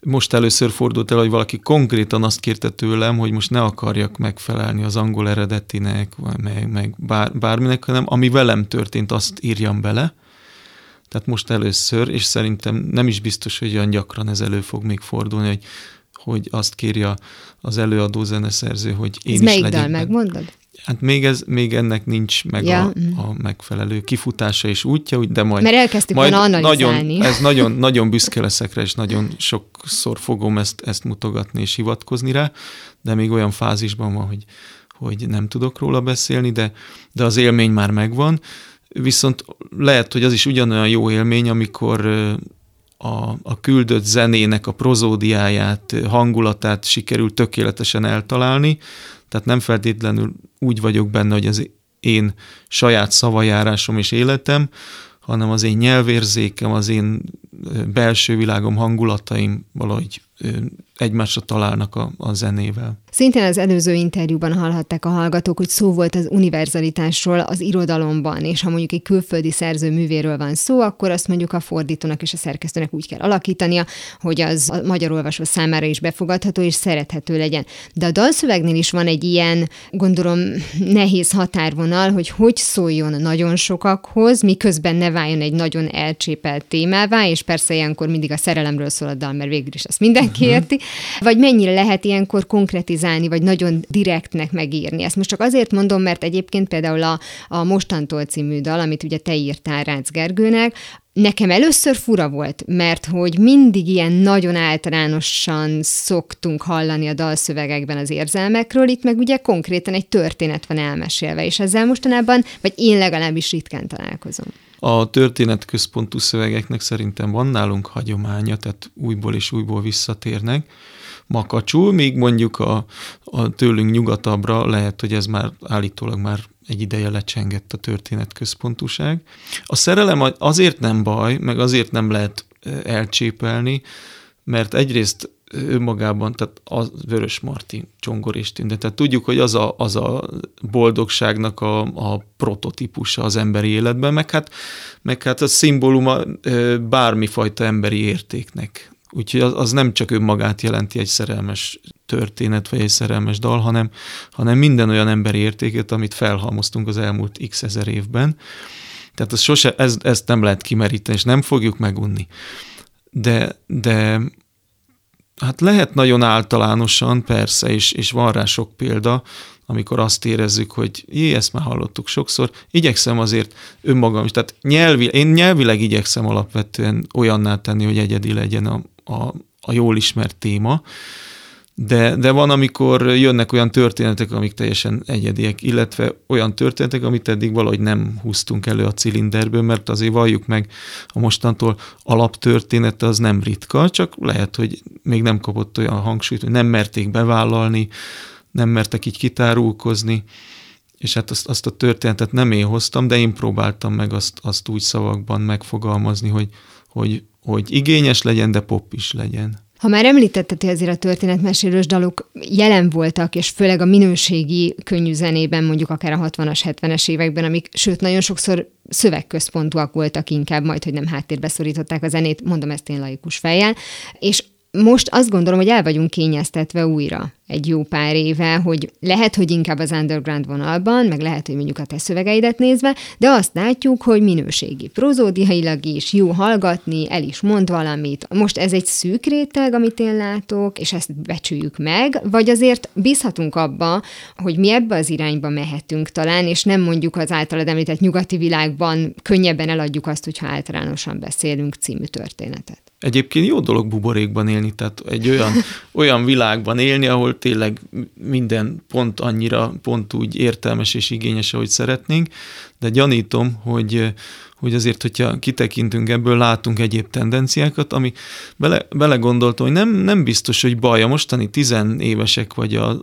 Most először fordult el, hogy valaki konkrétan azt kérte tőlem, hogy most ne akarjak megfelelni az angol eredetinek, vagy meg, meg bár, bárminek, hanem ami velem történt, azt írjam bele. Tehát most először, és szerintem nem is biztos, hogy olyan gyakran ez elő fog még fordulni, hogy, hogy azt kérje az előadó zeneszerző, hogy én ez is legyek. Ez melyik dal, megmondod? Hát még, ez, még ennek nincs meg ja. a, a megfelelő kifutása és útja, de majd... Mert elkezdtük majd volna analizálni. Nagyon, ez nagyon, nagyon büszke leszek rá, és nagyon sokszor fogom ezt, ezt mutogatni és hivatkozni rá, de még olyan fázisban van, hogy, hogy nem tudok róla beszélni, de, de az élmény már megvan. Viszont lehet, hogy az is ugyanolyan jó élmény, amikor a, a küldött zenének a prozódiáját, hangulatát sikerül tökéletesen eltalálni. Tehát nem feltétlenül úgy vagyok benne, hogy az én saját szavajárásom és életem, hanem az én nyelvérzékem, az én belső világom, hangulataim valahogy egymásra találnak a, a zenével. Szintén az előző interjúban hallhatták a hallgatók, hogy szó volt az univerzalitásról az irodalomban, és ha mondjuk egy külföldi szerző művéről van szó, akkor azt mondjuk a fordítónak és a szerkesztőnek úgy kell alakítania, hogy az a magyar olvasó számára is befogadható és szerethető legyen. De a dalszövegnél is van egy ilyen, gondolom, nehéz határvonal, hogy hogy szóljon nagyon sokakhoz, miközben ne váljon egy nagyon elcsépelt témává, és persze ilyenkor mindig a szerelemről szól a dal, mert végül is azt mindenki érti, vagy mennyire lehet ilyenkor konkretizálni, vagy nagyon direktnek megírni. Ezt most csak azért mondom, mert egyébként például a, a Mostantól című dal, amit ugye te írtál Rácz Gergőnek, nekem először fura volt, mert hogy mindig ilyen nagyon általánosan szoktunk hallani a dalszövegekben az érzelmekről, itt meg ugye konkrétan egy történet van elmesélve, és ezzel mostanában, vagy én legalábbis ritkán találkozom. A történetközpontú szövegeknek szerintem van nálunk hagyománya, tehát újból és újból visszatérnek makacsul, még mondjuk a, a tőlünk nyugatabbra lehet, hogy ez már állítólag már egy ideje lecsengett a történetközpontúság. A szerelem azért nem baj, meg azért nem lehet elcsépelni, mert egyrészt önmagában, tehát a Vörös Martin, Csongor és Tünde, tehát tudjuk, hogy az a, az a boldogságnak a, a prototípusa az emberi életben, meg hát, meg hát a szimbóluma bármifajta emberi értéknek. Úgyhogy az, az nem csak önmagát jelenti egy szerelmes történet, vagy egy szerelmes dal, hanem, hanem minden olyan emberi értéket, amit felhalmoztunk az elmúlt x ezer évben. Tehát ez sose, ez, ezt nem lehet kimeríteni, és nem fogjuk megunni. De, de hát lehet nagyon általánosan, persze, és, és van rá sok példa, amikor azt érezzük, hogy jé, ezt már hallottuk sokszor, igyekszem azért önmagam is, tehát nyelvi, én nyelvileg igyekszem alapvetően olyanná tenni, hogy egyedi legyen a, a, a jól ismert téma, de, de van, amikor jönnek olyan történetek, amik teljesen egyediek, illetve olyan történetek, amit eddig valahogy nem húztunk elő a cilinderből, mert azért valljuk meg, a mostantól alaptörténet az nem ritka, csak lehet, hogy még nem kapott olyan hangsúlyt, hogy nem merték bevállalni, nem mertek így kitárulkozni, és hát azt, azt a történetet nem én hoztam, de én próbáltam meg azt, azt úgy szavakban megfogalmazni, hogy, hogy, hogy igényes legyen, de pop is legyen. Ha már említetted, hogy azért a történetmesélős dalok jelen voltak, és főleg a minőségi könnyű zenében, mondjuk akár a hatvanas, hetvenes években, amik, sőt, nagyon sokszor szövegközpontúak voltak inkább, majd, hogy nem háttérbe szorították a zenét, mondom ezt én laikus fejjel, és most azt gondolom, hogy el vagyunk kényeztetve újra egy jó pár éve, hogy lehet, hogy inkább az underground vonalban, meg lehet, hogy mondjuk a te szövegeidet nézve, de azt látjuk, hogy minőségi, prozódiailag is, jó hallgatni, el is mond valamit. Most ez egy szűk réteg, amit én látok, és ezt becsüljük meg, vagy azért bízhatunk abba, hogy mi ebbe az irányba mehetünk talán, és nem mondjuk az általad említett nyugati világban könnyebben eladjuk azt, hogyha általánosan beszélünk című történetet. Egyébként jó dolog buborékban élni, tehát egy olyan, olyan világban élni, ahol tényleg minden pont annyira, pont úgy értelmes és igényes, ahogy szeretnénk, de gyanítom, hogy, hogy azért, hogyha kitekintünk ebből, látunk egyéb tendenciákat, ami bele, belegondoltam, hogy nem, nem biztos, hogy baj a mostani tizenévesek vagy a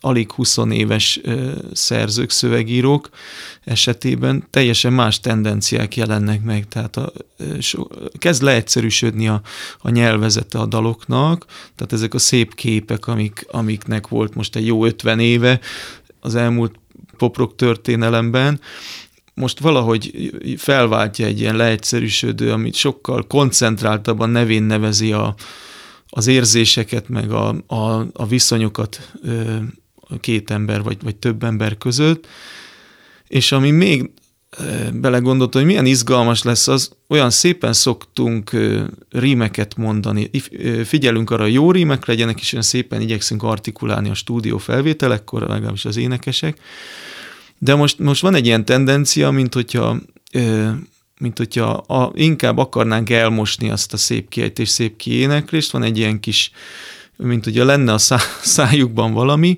alig huszonéves szerzők, szövegírók esetében teljesen más tendenciák jelennek meg, tehát a, so, kezd leegyszerűsödni a, a nyelvezete a daloknak, tehát ezek a szép képek, amik, amiknek volt most egy jó ötven éve az elmúlt poprok történelemben, most valahogy felváltja egy ilyen leegyszerűsödő, amit sokkal koncentráltabban nevén nevezi a, az érzéseket, meg a, a, a viszonyokat két ember vagy, vagy több ember között, és ami még belegondoltam, hogy milyen izgalmas lesz az, olyan szépen szoktunk rímeket mondani, figyelünk arra, hogy jó rímek legyenek, és olyan szépen igyekszünk artikulálni a stúdió felvételekkor, legalábbis az énekesek, de most, most van egy ilyen tendencia, mint hogyha, mint hogyha a, inkább akarnánk elmosni azt a szép kiejtés, szép kiéneklést, van egy ilyen kis, mint hogyha lenne a szá- szájukban valami,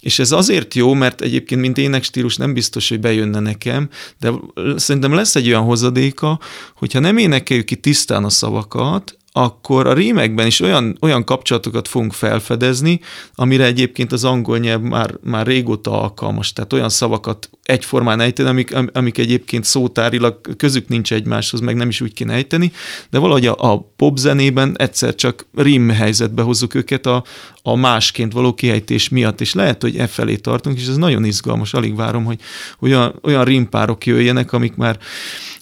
és ez azért jó, mert egyébként mint énekstílus nem biztos, hogy bejönne nekem, de szerintem lesz egy olyan hozadéka, hogyha nem énekeljük ki tisztán a szavakat, akkor a rímekben is olyan, olyan kapcsolatokat fogunk felfedezni, amire egyébként az angol nyelv már, már régóta alkalmas. Tehát olyan szavakat egyformán ejteni, amik, amik egyébként szótárilag közük nincs egymáshoz, meg nem is úgy kéne ejteni, de valahogy a, a popzenében egyszer csak rím helyzetbe hozzuk őket a, a másként való kiejtés miatt, és lehet, hogy e felé tartunk, és ez nagyon izgalmas, alig várom, hogy olyan, olyan rímpárok jöjjenek, amik már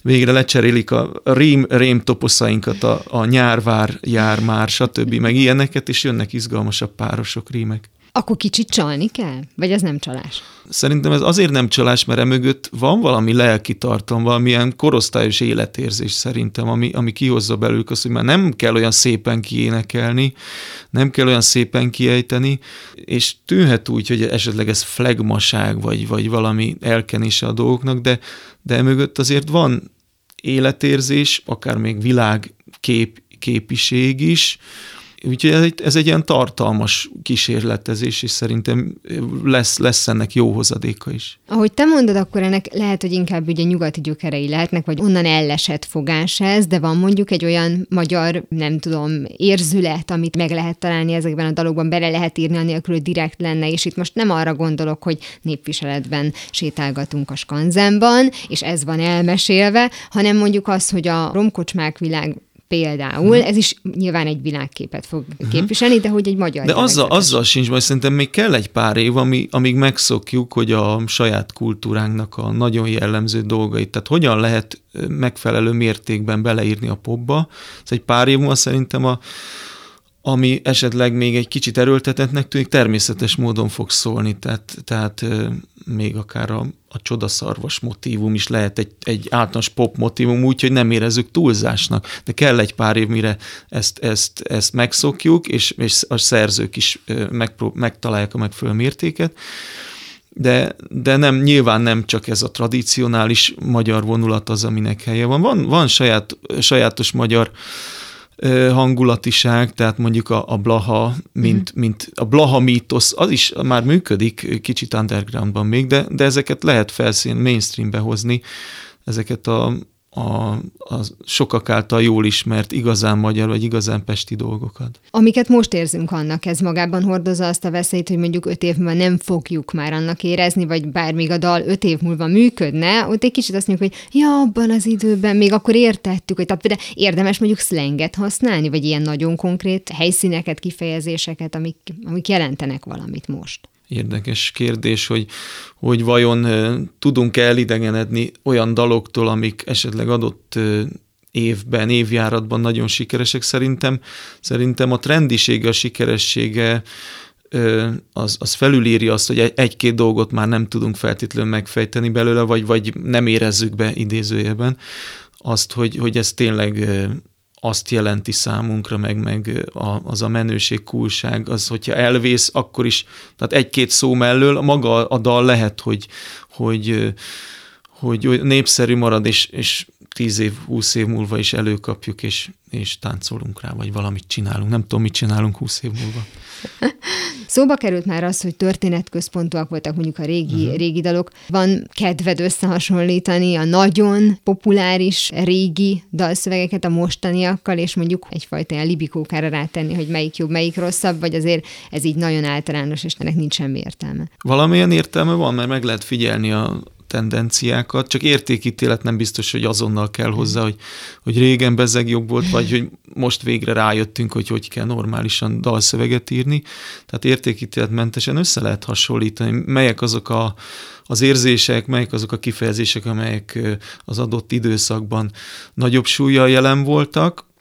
végre lecserélik a rím, rém toposzainkat, a, a nyár, vár, jár, már, stb. Meg ilyeneket, és jönnek izgalmasabb párosok, rímek. Akkor kicsit csalni kell? Vagy ez nem csalás? Szerintem ez azért nem csalás, mert emögött van valami lelki tartom, valamilyen korosztályos életérzés szerintem, ami, ami kihozza belőlük azt, hogy már nem kell olyan szépen kiénekelni, nem kell olyan szépen kiejteni, és tűnhet úgy, hogy esetleg ez flegmaság, vagy, vagy valami elkenése a dolgoknak, de, de emögött azért van életérzés, akár még világkép, képiség is, úgyhogy ez egy, ez egy ilyen tartalmas kísérletezés, és szerintem lesz, lesz ennek jó hozadéka is. Ahogy te mondod, akkor ennek lehet, hogy inkább ugye nyugati gyökerei lehetnek, vagy onnan ellesett fogás ez, de van mondjuk egy olyan magyar, nem tudom, érzület, amit meg lehet találni ezekben a dalokban, bele lehet írni anélkül, hogy direkt lenne, és itt most nem arra gondolok, hogy népviseletben sétálgatunk a skanzenban, és ez van elmesélve, hanem mondjuk az, hogy a romkocsmák világ például, ez is nyilván egy világképet fog képviselni, de hogy egy magyar... De azzal, azzal sincs, majd szerintem még kell egy pár év, ami, amíg megszokjuk, hogy a saját kultúránknak a nagyon jellemző dolgait, tehát hogyan lehet megfelelő mértékben beleírni a popba. Ez egy pár év múlva szerintem a ami esetleg még egy kicsit erőltetettnek tűnik, természetes módon fog szólni, tehát, tehát még akár a, a csodaszarvas motívum is lehet egy, egy általános pop motívum, úgyhogy nem érezzük túlzásnak, de kell egy pár év, mire ezt, ezt, ezt megszokjuk, és, és a szerzők is megprób- megtalálják a megfelelő mértéket, de, de nem, nyilván nem csak ez a tradicionális magyar vonulat az, aminek helye van. Van, van saját, sajátos magyar hangulatiság, tehát mondjuk a, a Blaha, mint, mm. mint a Blaha mítosz, az is már működik kicsit undergroundban még, de, de ezeket lehet felszín, mainstreambe hozni, ezeket a, a, a sokak által jól ismert, igazán magyar vagy igazán pesti dolgokat. Amiket most érzünk annak, ez magában hordozza azt a veszélyt, hogy mondjuk öt év múlva nem fogjuk már annak érezni, vagy bár még a dal öt év múlva működne, ott egy kicsit azt mondjuk, hogy ja, abban az időben még akkor értettük, hogy tehát érdemes mondjuk szlenget használni, vagy ilyen nagyon konkrét helyszíneket, kifejezéseket, amik, amik jelentenek valamit most. Érdekes kérdés, hogy, hogy vajon tudunk-e elidegenedni olyan daloktól, amik esetleg adott évben, évjáratban nagyon sikeresek. Szerintem, szerintem a trendisége, a sikeressége az, az felülírja azt, hogy egy-két dolgot már nem tudunk feltétlenül megfejteni belőle, vagy, vagy nem érezzük be idézőjelben azt, hogy, hogy ez tényleg azt jelenti számunkra, meg, meg a, az a menőség, coolság, az, hogyha elvész, akkor is, tehát egy-két szó mellől maga a dal lehet, hogy, hogy, hogy népszerű marad, és, és tíz év, húsz év múlva is előkapjuk, és, és táncolunk rá, vagy valamit csinálunk. Nem tudom, mit csinálunk húsz év múlva. Szóba került már az, hogy történetközpontúak voltak mondjuk a régi, uh-huh. régi dalok. Van kedved összehasonlítani a nagyon populáris régi dalszövegeket a mostaniakkal, és mondjuk egyfajta ilyen libikókára rátenni, hogy melyik jobb, melyik rosszabb, vagy azért ez így nagyon általános, és ennek nincs semmi értelme. Valamilyen értelme van, mert meg lehet figyelni a tendenciákat, csak értékítélet nem biztos, hogy azonnal kell hozzá, hogy, hogy régen bezzeg jobb volt, vagy hogy most végre rájöttünk, hogy hogy kell normálisan dalszöveget írni. Tehát értékítéletmentesen össze lehet hasonlítani, melyek azok a, az érzések, melyek azok a kifejezések, amelyek az adott időszakban nagyobb súllyal jelen voltak.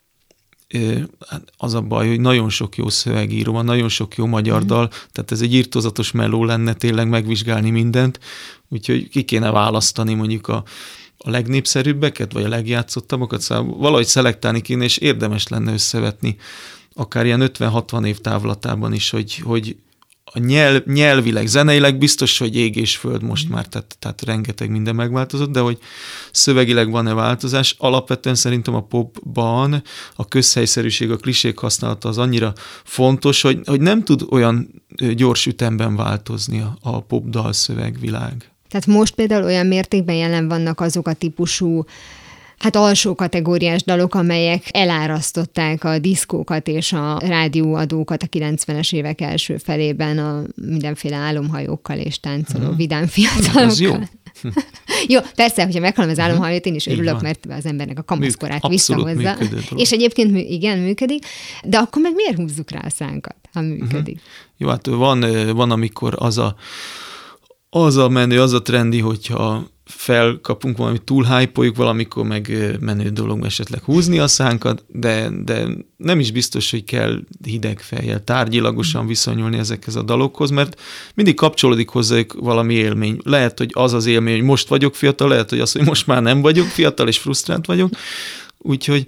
Az a baj, hogy nagyon sok jó szövegíró van, nagyon sok jó magyar dal, tehát ez egy irtózatos meló lenne tényleg megvizsgálni mindent, úgyhogy ki kéne választani mondjuk a, a legnépszerűbbeket, vagy a legjátszottabbakat, szóval valahogy szelektálni kéne, és érdemes lenne összevetni, akár ilyen ötven-hatvan év távlatában is, hogy, hogy a nyelv, nyelvileg, zeneileg biztos, hogy ég és föld most már, tehát, tehát rengeteg minden megváltozott, de hogy szövegileg van-e változás, alapvetően szerintem a popban a közhelyszerűség, a klisék használata az annyira fontos, hogy, hogy nem tud olyan gyors ütemben változni a, a pop dalszövegvilág. Tehát most például olyan mértékben jelen vannak azok a típusú, hát alsó kategóriás dalok, amelyek elárasztották a diszkókat és a rádióadókat a kilencvenes évek első felében a mindenféle álomhajókkal és táncoló uh-huh. vidám fiatalokkal. Ez jó. Jó, persze, hogyha meghalom az álomhajót, én is örülök, mert az embernek a kamaszkorát visszahozza. És egyébként igen, működik, de akkor meg miért húzzuk rá a szánkat, ha működik? Uh-huh. Jó, hát van, van, amikor az a, az a menő, az a trendi, hogyha felkapunk valamit, túlhájpoljuk, valamikor meg menő dolog esetleg húzni a szánkat, de, de nem is biztos, hogy kell hideg fejjel tárgyilagosan viszonyulni ezekhez a dalokhoz, mert mindig kapcsolódik hozzájuk valami élmény. Lehet, hogy az az élmény, hogy most vagyok fiatal, lehet, hogy az, hogy most már nem vagyok fiatal, és frusztrált vagyok. Úgyhogy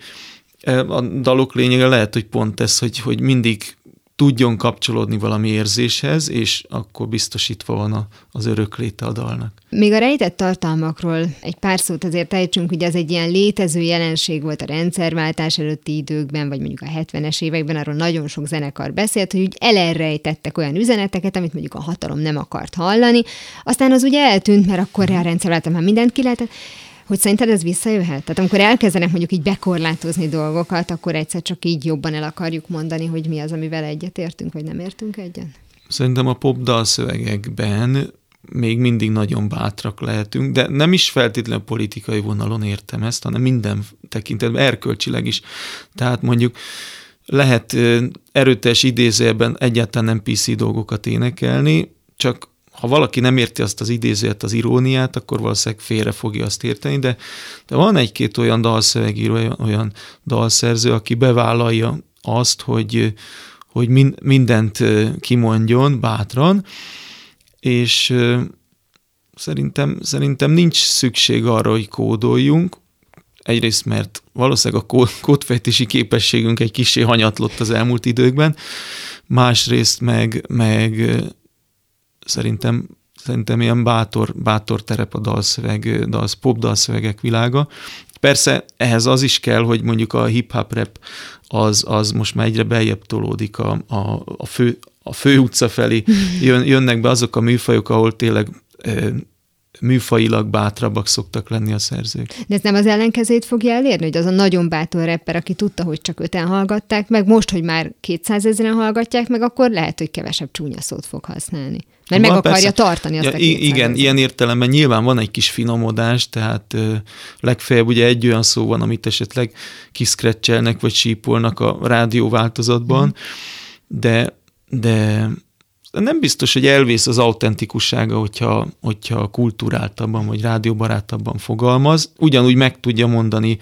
a dalok lényege lehet, hogy pont ez, hogy, hogy mindig tudjon kapcsolódni valami érzéshez, és akkor biztosítva van a, az örökléte a dalnak. Még a rejtett tartalmakról egy pár szót azért ejtsünk, hogy ez egy ilyen létező jelenség volt a rendszerváltás előtti időkben, vagy mondjuk a hetvenes években, arról nagyon sok zenekar beszélt, hogy úgy elrejtettek olyan üzeneteket, amit mondjuk a hatalom nem akart hallani, aztán az ugye eltűnt, mert akkor a rendszerváltás már mindent ki lehetett. Hogy szerinted ez visszajöhet? Tehát amikor elkezdenek mondjuk így bekorlátozni dolgokat, akkor egyszer csak így jobban el akarjuk mondani, hogy mi az, amivel egyetértünk, vagy nem értünk egyet? Szerintem a popdal szövegekben még mindig nagyon bátrak lehetünk, de nem is feltétlenül politikai vonalon értem ezt, hanem minden tekintetben, erkölcsileg is. Tehát mondjuk lehet erőteljes idézőjelben egyáltalán nem pé cé dolgokat énekelni, csak ha valaki nem érti azt az idézőt, az iróniát, akkor valószínűleg félre fogja azt érteni, de, de van egy-két olyan dalszövegíró, olyan dalszerző, aki bevállalja azt, hogy, hogy mindent kimondjon bátran, és szerintem, szerintem nincs szükség arra, hogy kódoljunk. Egyrészt, mert valószínűleg a kód, kódfejtési képességünk egy kicsi hanyatlott az elmúlt időkben, másrészt meg... meg Szerintem, szerintem ilyen bátor, bátor terep a dalszöveg, dalsz, pop dalszövegek világa. Persze ehhez az is kell, hogy mondjuk a hip-hop rap az, az most már egyre beljebb tolódik a, a, a, fő, a fő utca felé. Jön, jönnek be azok a műfajok, ahol tényleg ö, műfajilag bátrabbak szoktak lenni a szerzők. De ez nem az ellenkezőjét fogja elérni, hogy az a nagyon bátor rapper, aki tudta, hogy csak öten hallgatták, meg most, hogy már kétszázezren hallgatják, meg akkor lehet, hogy kevesebb csúnya szót fog használni. Mert van, meg akarja persze tartani azt ja, a kétszázezret. Igen, ilyen értelemben nyilván van egy kis finomodás, tehát ö, legfeljebb ugye egy olyan szó van, amit esetleg kiszkrecselnek, vagy sípolnak a rádió változatban, mm. de, de nem biztos, hogy elvész az autentikussága, hogyha, hogyha kulturáltabban vagy rádióbarátabban fogalmaz. Ugyanúgy meg tudja mondani,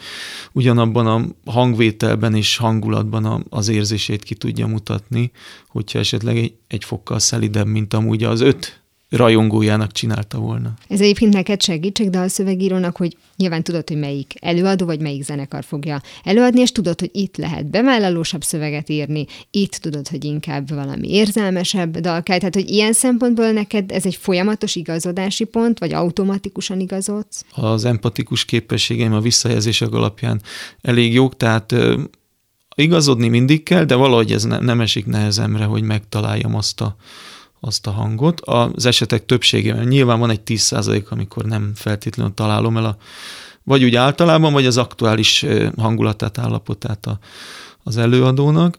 ugyanabban a hangvételben és hangulatban a, az érzését ki tudja mutatni, hogyha esetleg egy, egy fokkal szelidebb, mint amúgy az öt rajongójának csinálta volna. Ez egyébként neked segítség, de a szövegírónak, hogy nyilván tudod, hogy melyik előadó, vagy melyik zenekar fogja előadni, és tudod, hogy itt lehet bevállalósabb szöveget írni, itt tudod, hogy inkább valami érzelmesebb dal kell. Tehát, hogy ilyen szempontból neked ez egy folyamatos igazodási pont, vagy automatikusan igazodsz? Az empatikus képességeim a visszajelzések alapján elég jók, tehát igazodni mindig kell, de valahogy ez nem, nem esik nehezemre, hogy megtaláljam azt a azt a hangot. Az esetek többségében nyilván van egy tíz százalék, amikor nem feltétlenül találom el a, vagy úgy általában, vagy az aktuális hangulatát, állapotát a, az előadónak,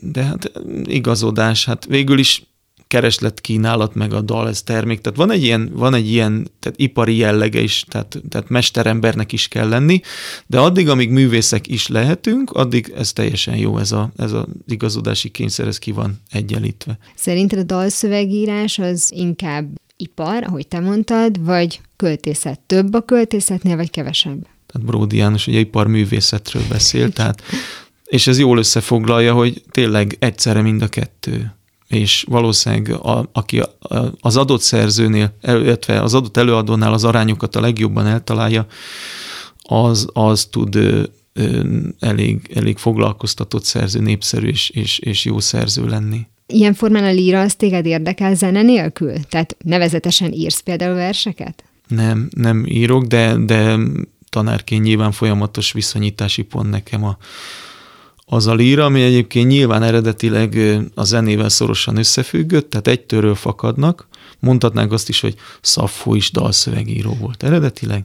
de hát igazodás, hát végül is kereslet, kínálat, meg a dal, ez termék. Tehát van egy ilyen, van egy ilyen tehát ipari jellege is, tehát, tehát mesterembernek is kell lenni, de addig, amíg művészek is lehetünk, addig ez teljesen jó, ez a, ez az igazodási kényszer, ez ki van egyenlítve. Szerinted a dalszövegírás az inkább ipar, ahogy te mondtad, vagy költészet? Több a költészetnél, vagy kevesebb? Tehát Bródi János ugye iparművészetről beszél, tehát, és ez jól összefoglalja, hogy tényleg egyszerre mind a kettő. És valószínűleg a, aki az adott szerzőnél, illetve az adott előadónál az arányokat a legjobban eltalálja, az, az tud ö, ö, elég, elég foglalkoztatott szerző, népszerű és, és, és jó szerző lenni. Ilyen formán a líra az téged érdekel zene nélkül? Tehát nevezetesen írsz például verseket? Nem, nem írok, de, de tanárként nyilván folyamatos viszonyítási pont nekem a az a líra, ami egyébként nyilván eredetileg a zenével szorosan összefüggött, tehát egy törről fakadnak. Mondhatnánk azt is, hogy Szaffó is dalszövegíró volt eredetileg.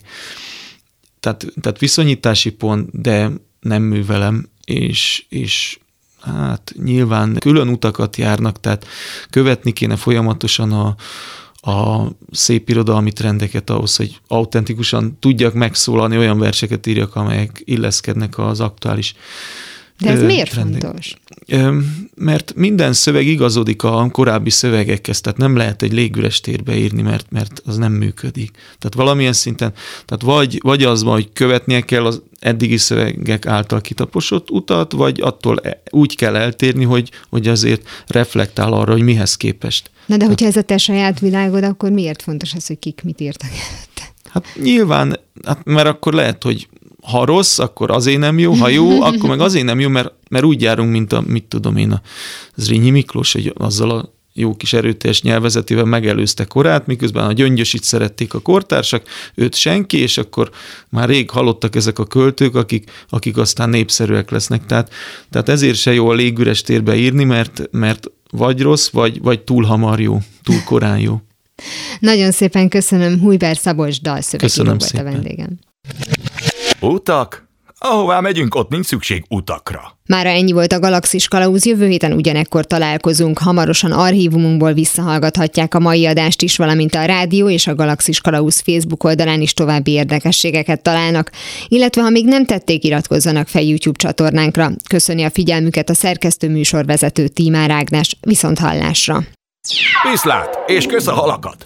Tehát, tehát viszonyítási pont, de nem művelem, és, és hát nyilván külön utakat járnak, tehát követni kéne folyamatosan a, a szép irodalmi trendeket ahhoz, hogy autentikusan tudjak megszólalni, olyan verseket írjak, amelyek illeszkednek az aktuális. De ez miért trendig. fontos? Mert minden szöveg igazodik a korábbi szövegekhez, tehát nem lehet egy légüres térbe írni, mert, mert az nem működik. Tehát valamilyen szinten, tehát vagy, vagy az van, hogy követnie kell az eddigi szövegek által kitaposott utat, vagy attól úgy kell eltérni, hogy, hogy azért reflektál arra, hogy mihez képest. Na de hogyha hát, ez a te saját világod, akkor miért fontos ez, hogy kik mit írtak előtte? Hát nyilván, hát mert akkor lehet, hogy ha rossz, akkor azért nem jó, ha jó, akkor meg azért nem jó, mert, mert úgy járunk, mint a, mit tudom én, a Zrínyi Miklós, hogy azzal a jó kis erőteljes nyelvezetével megelőzte korát, miközben a Gyöngyösit szerették a kortársak, őt senki, és akkor már rég halottak ezek a költők, akik, akik aztán népszerűek lesznek. Tehát, tehát ezért se jó a légüres térbe írni, mert, mert vagy rossz, vagy, vagy túl hamar jó, túl korán jó. Nagyon szépen köszönöm, Hujber Szabolcs dalszövegíró volt a vendégem. Utak? Ahová megyünk, ott nincs szükség utakra. Mára ennyi volt a Galaxis Kalausz, jövő héten ugyanekkor találkozunk. Hamarosan archívumunkból visszahallgathatják a mai adást is, valamint a rádió és a Galaxis Kalausz Facebook oldalán is további érdekességeket találnak. Illetve, ha még nem tették, iratkozzanak fel YouTube csatornánkra. Köszöni a figyelmüket a szerkesztő műsorvezető Tímár Ágnes. Viszont hallásra! Viszlát, és kösz a halakat!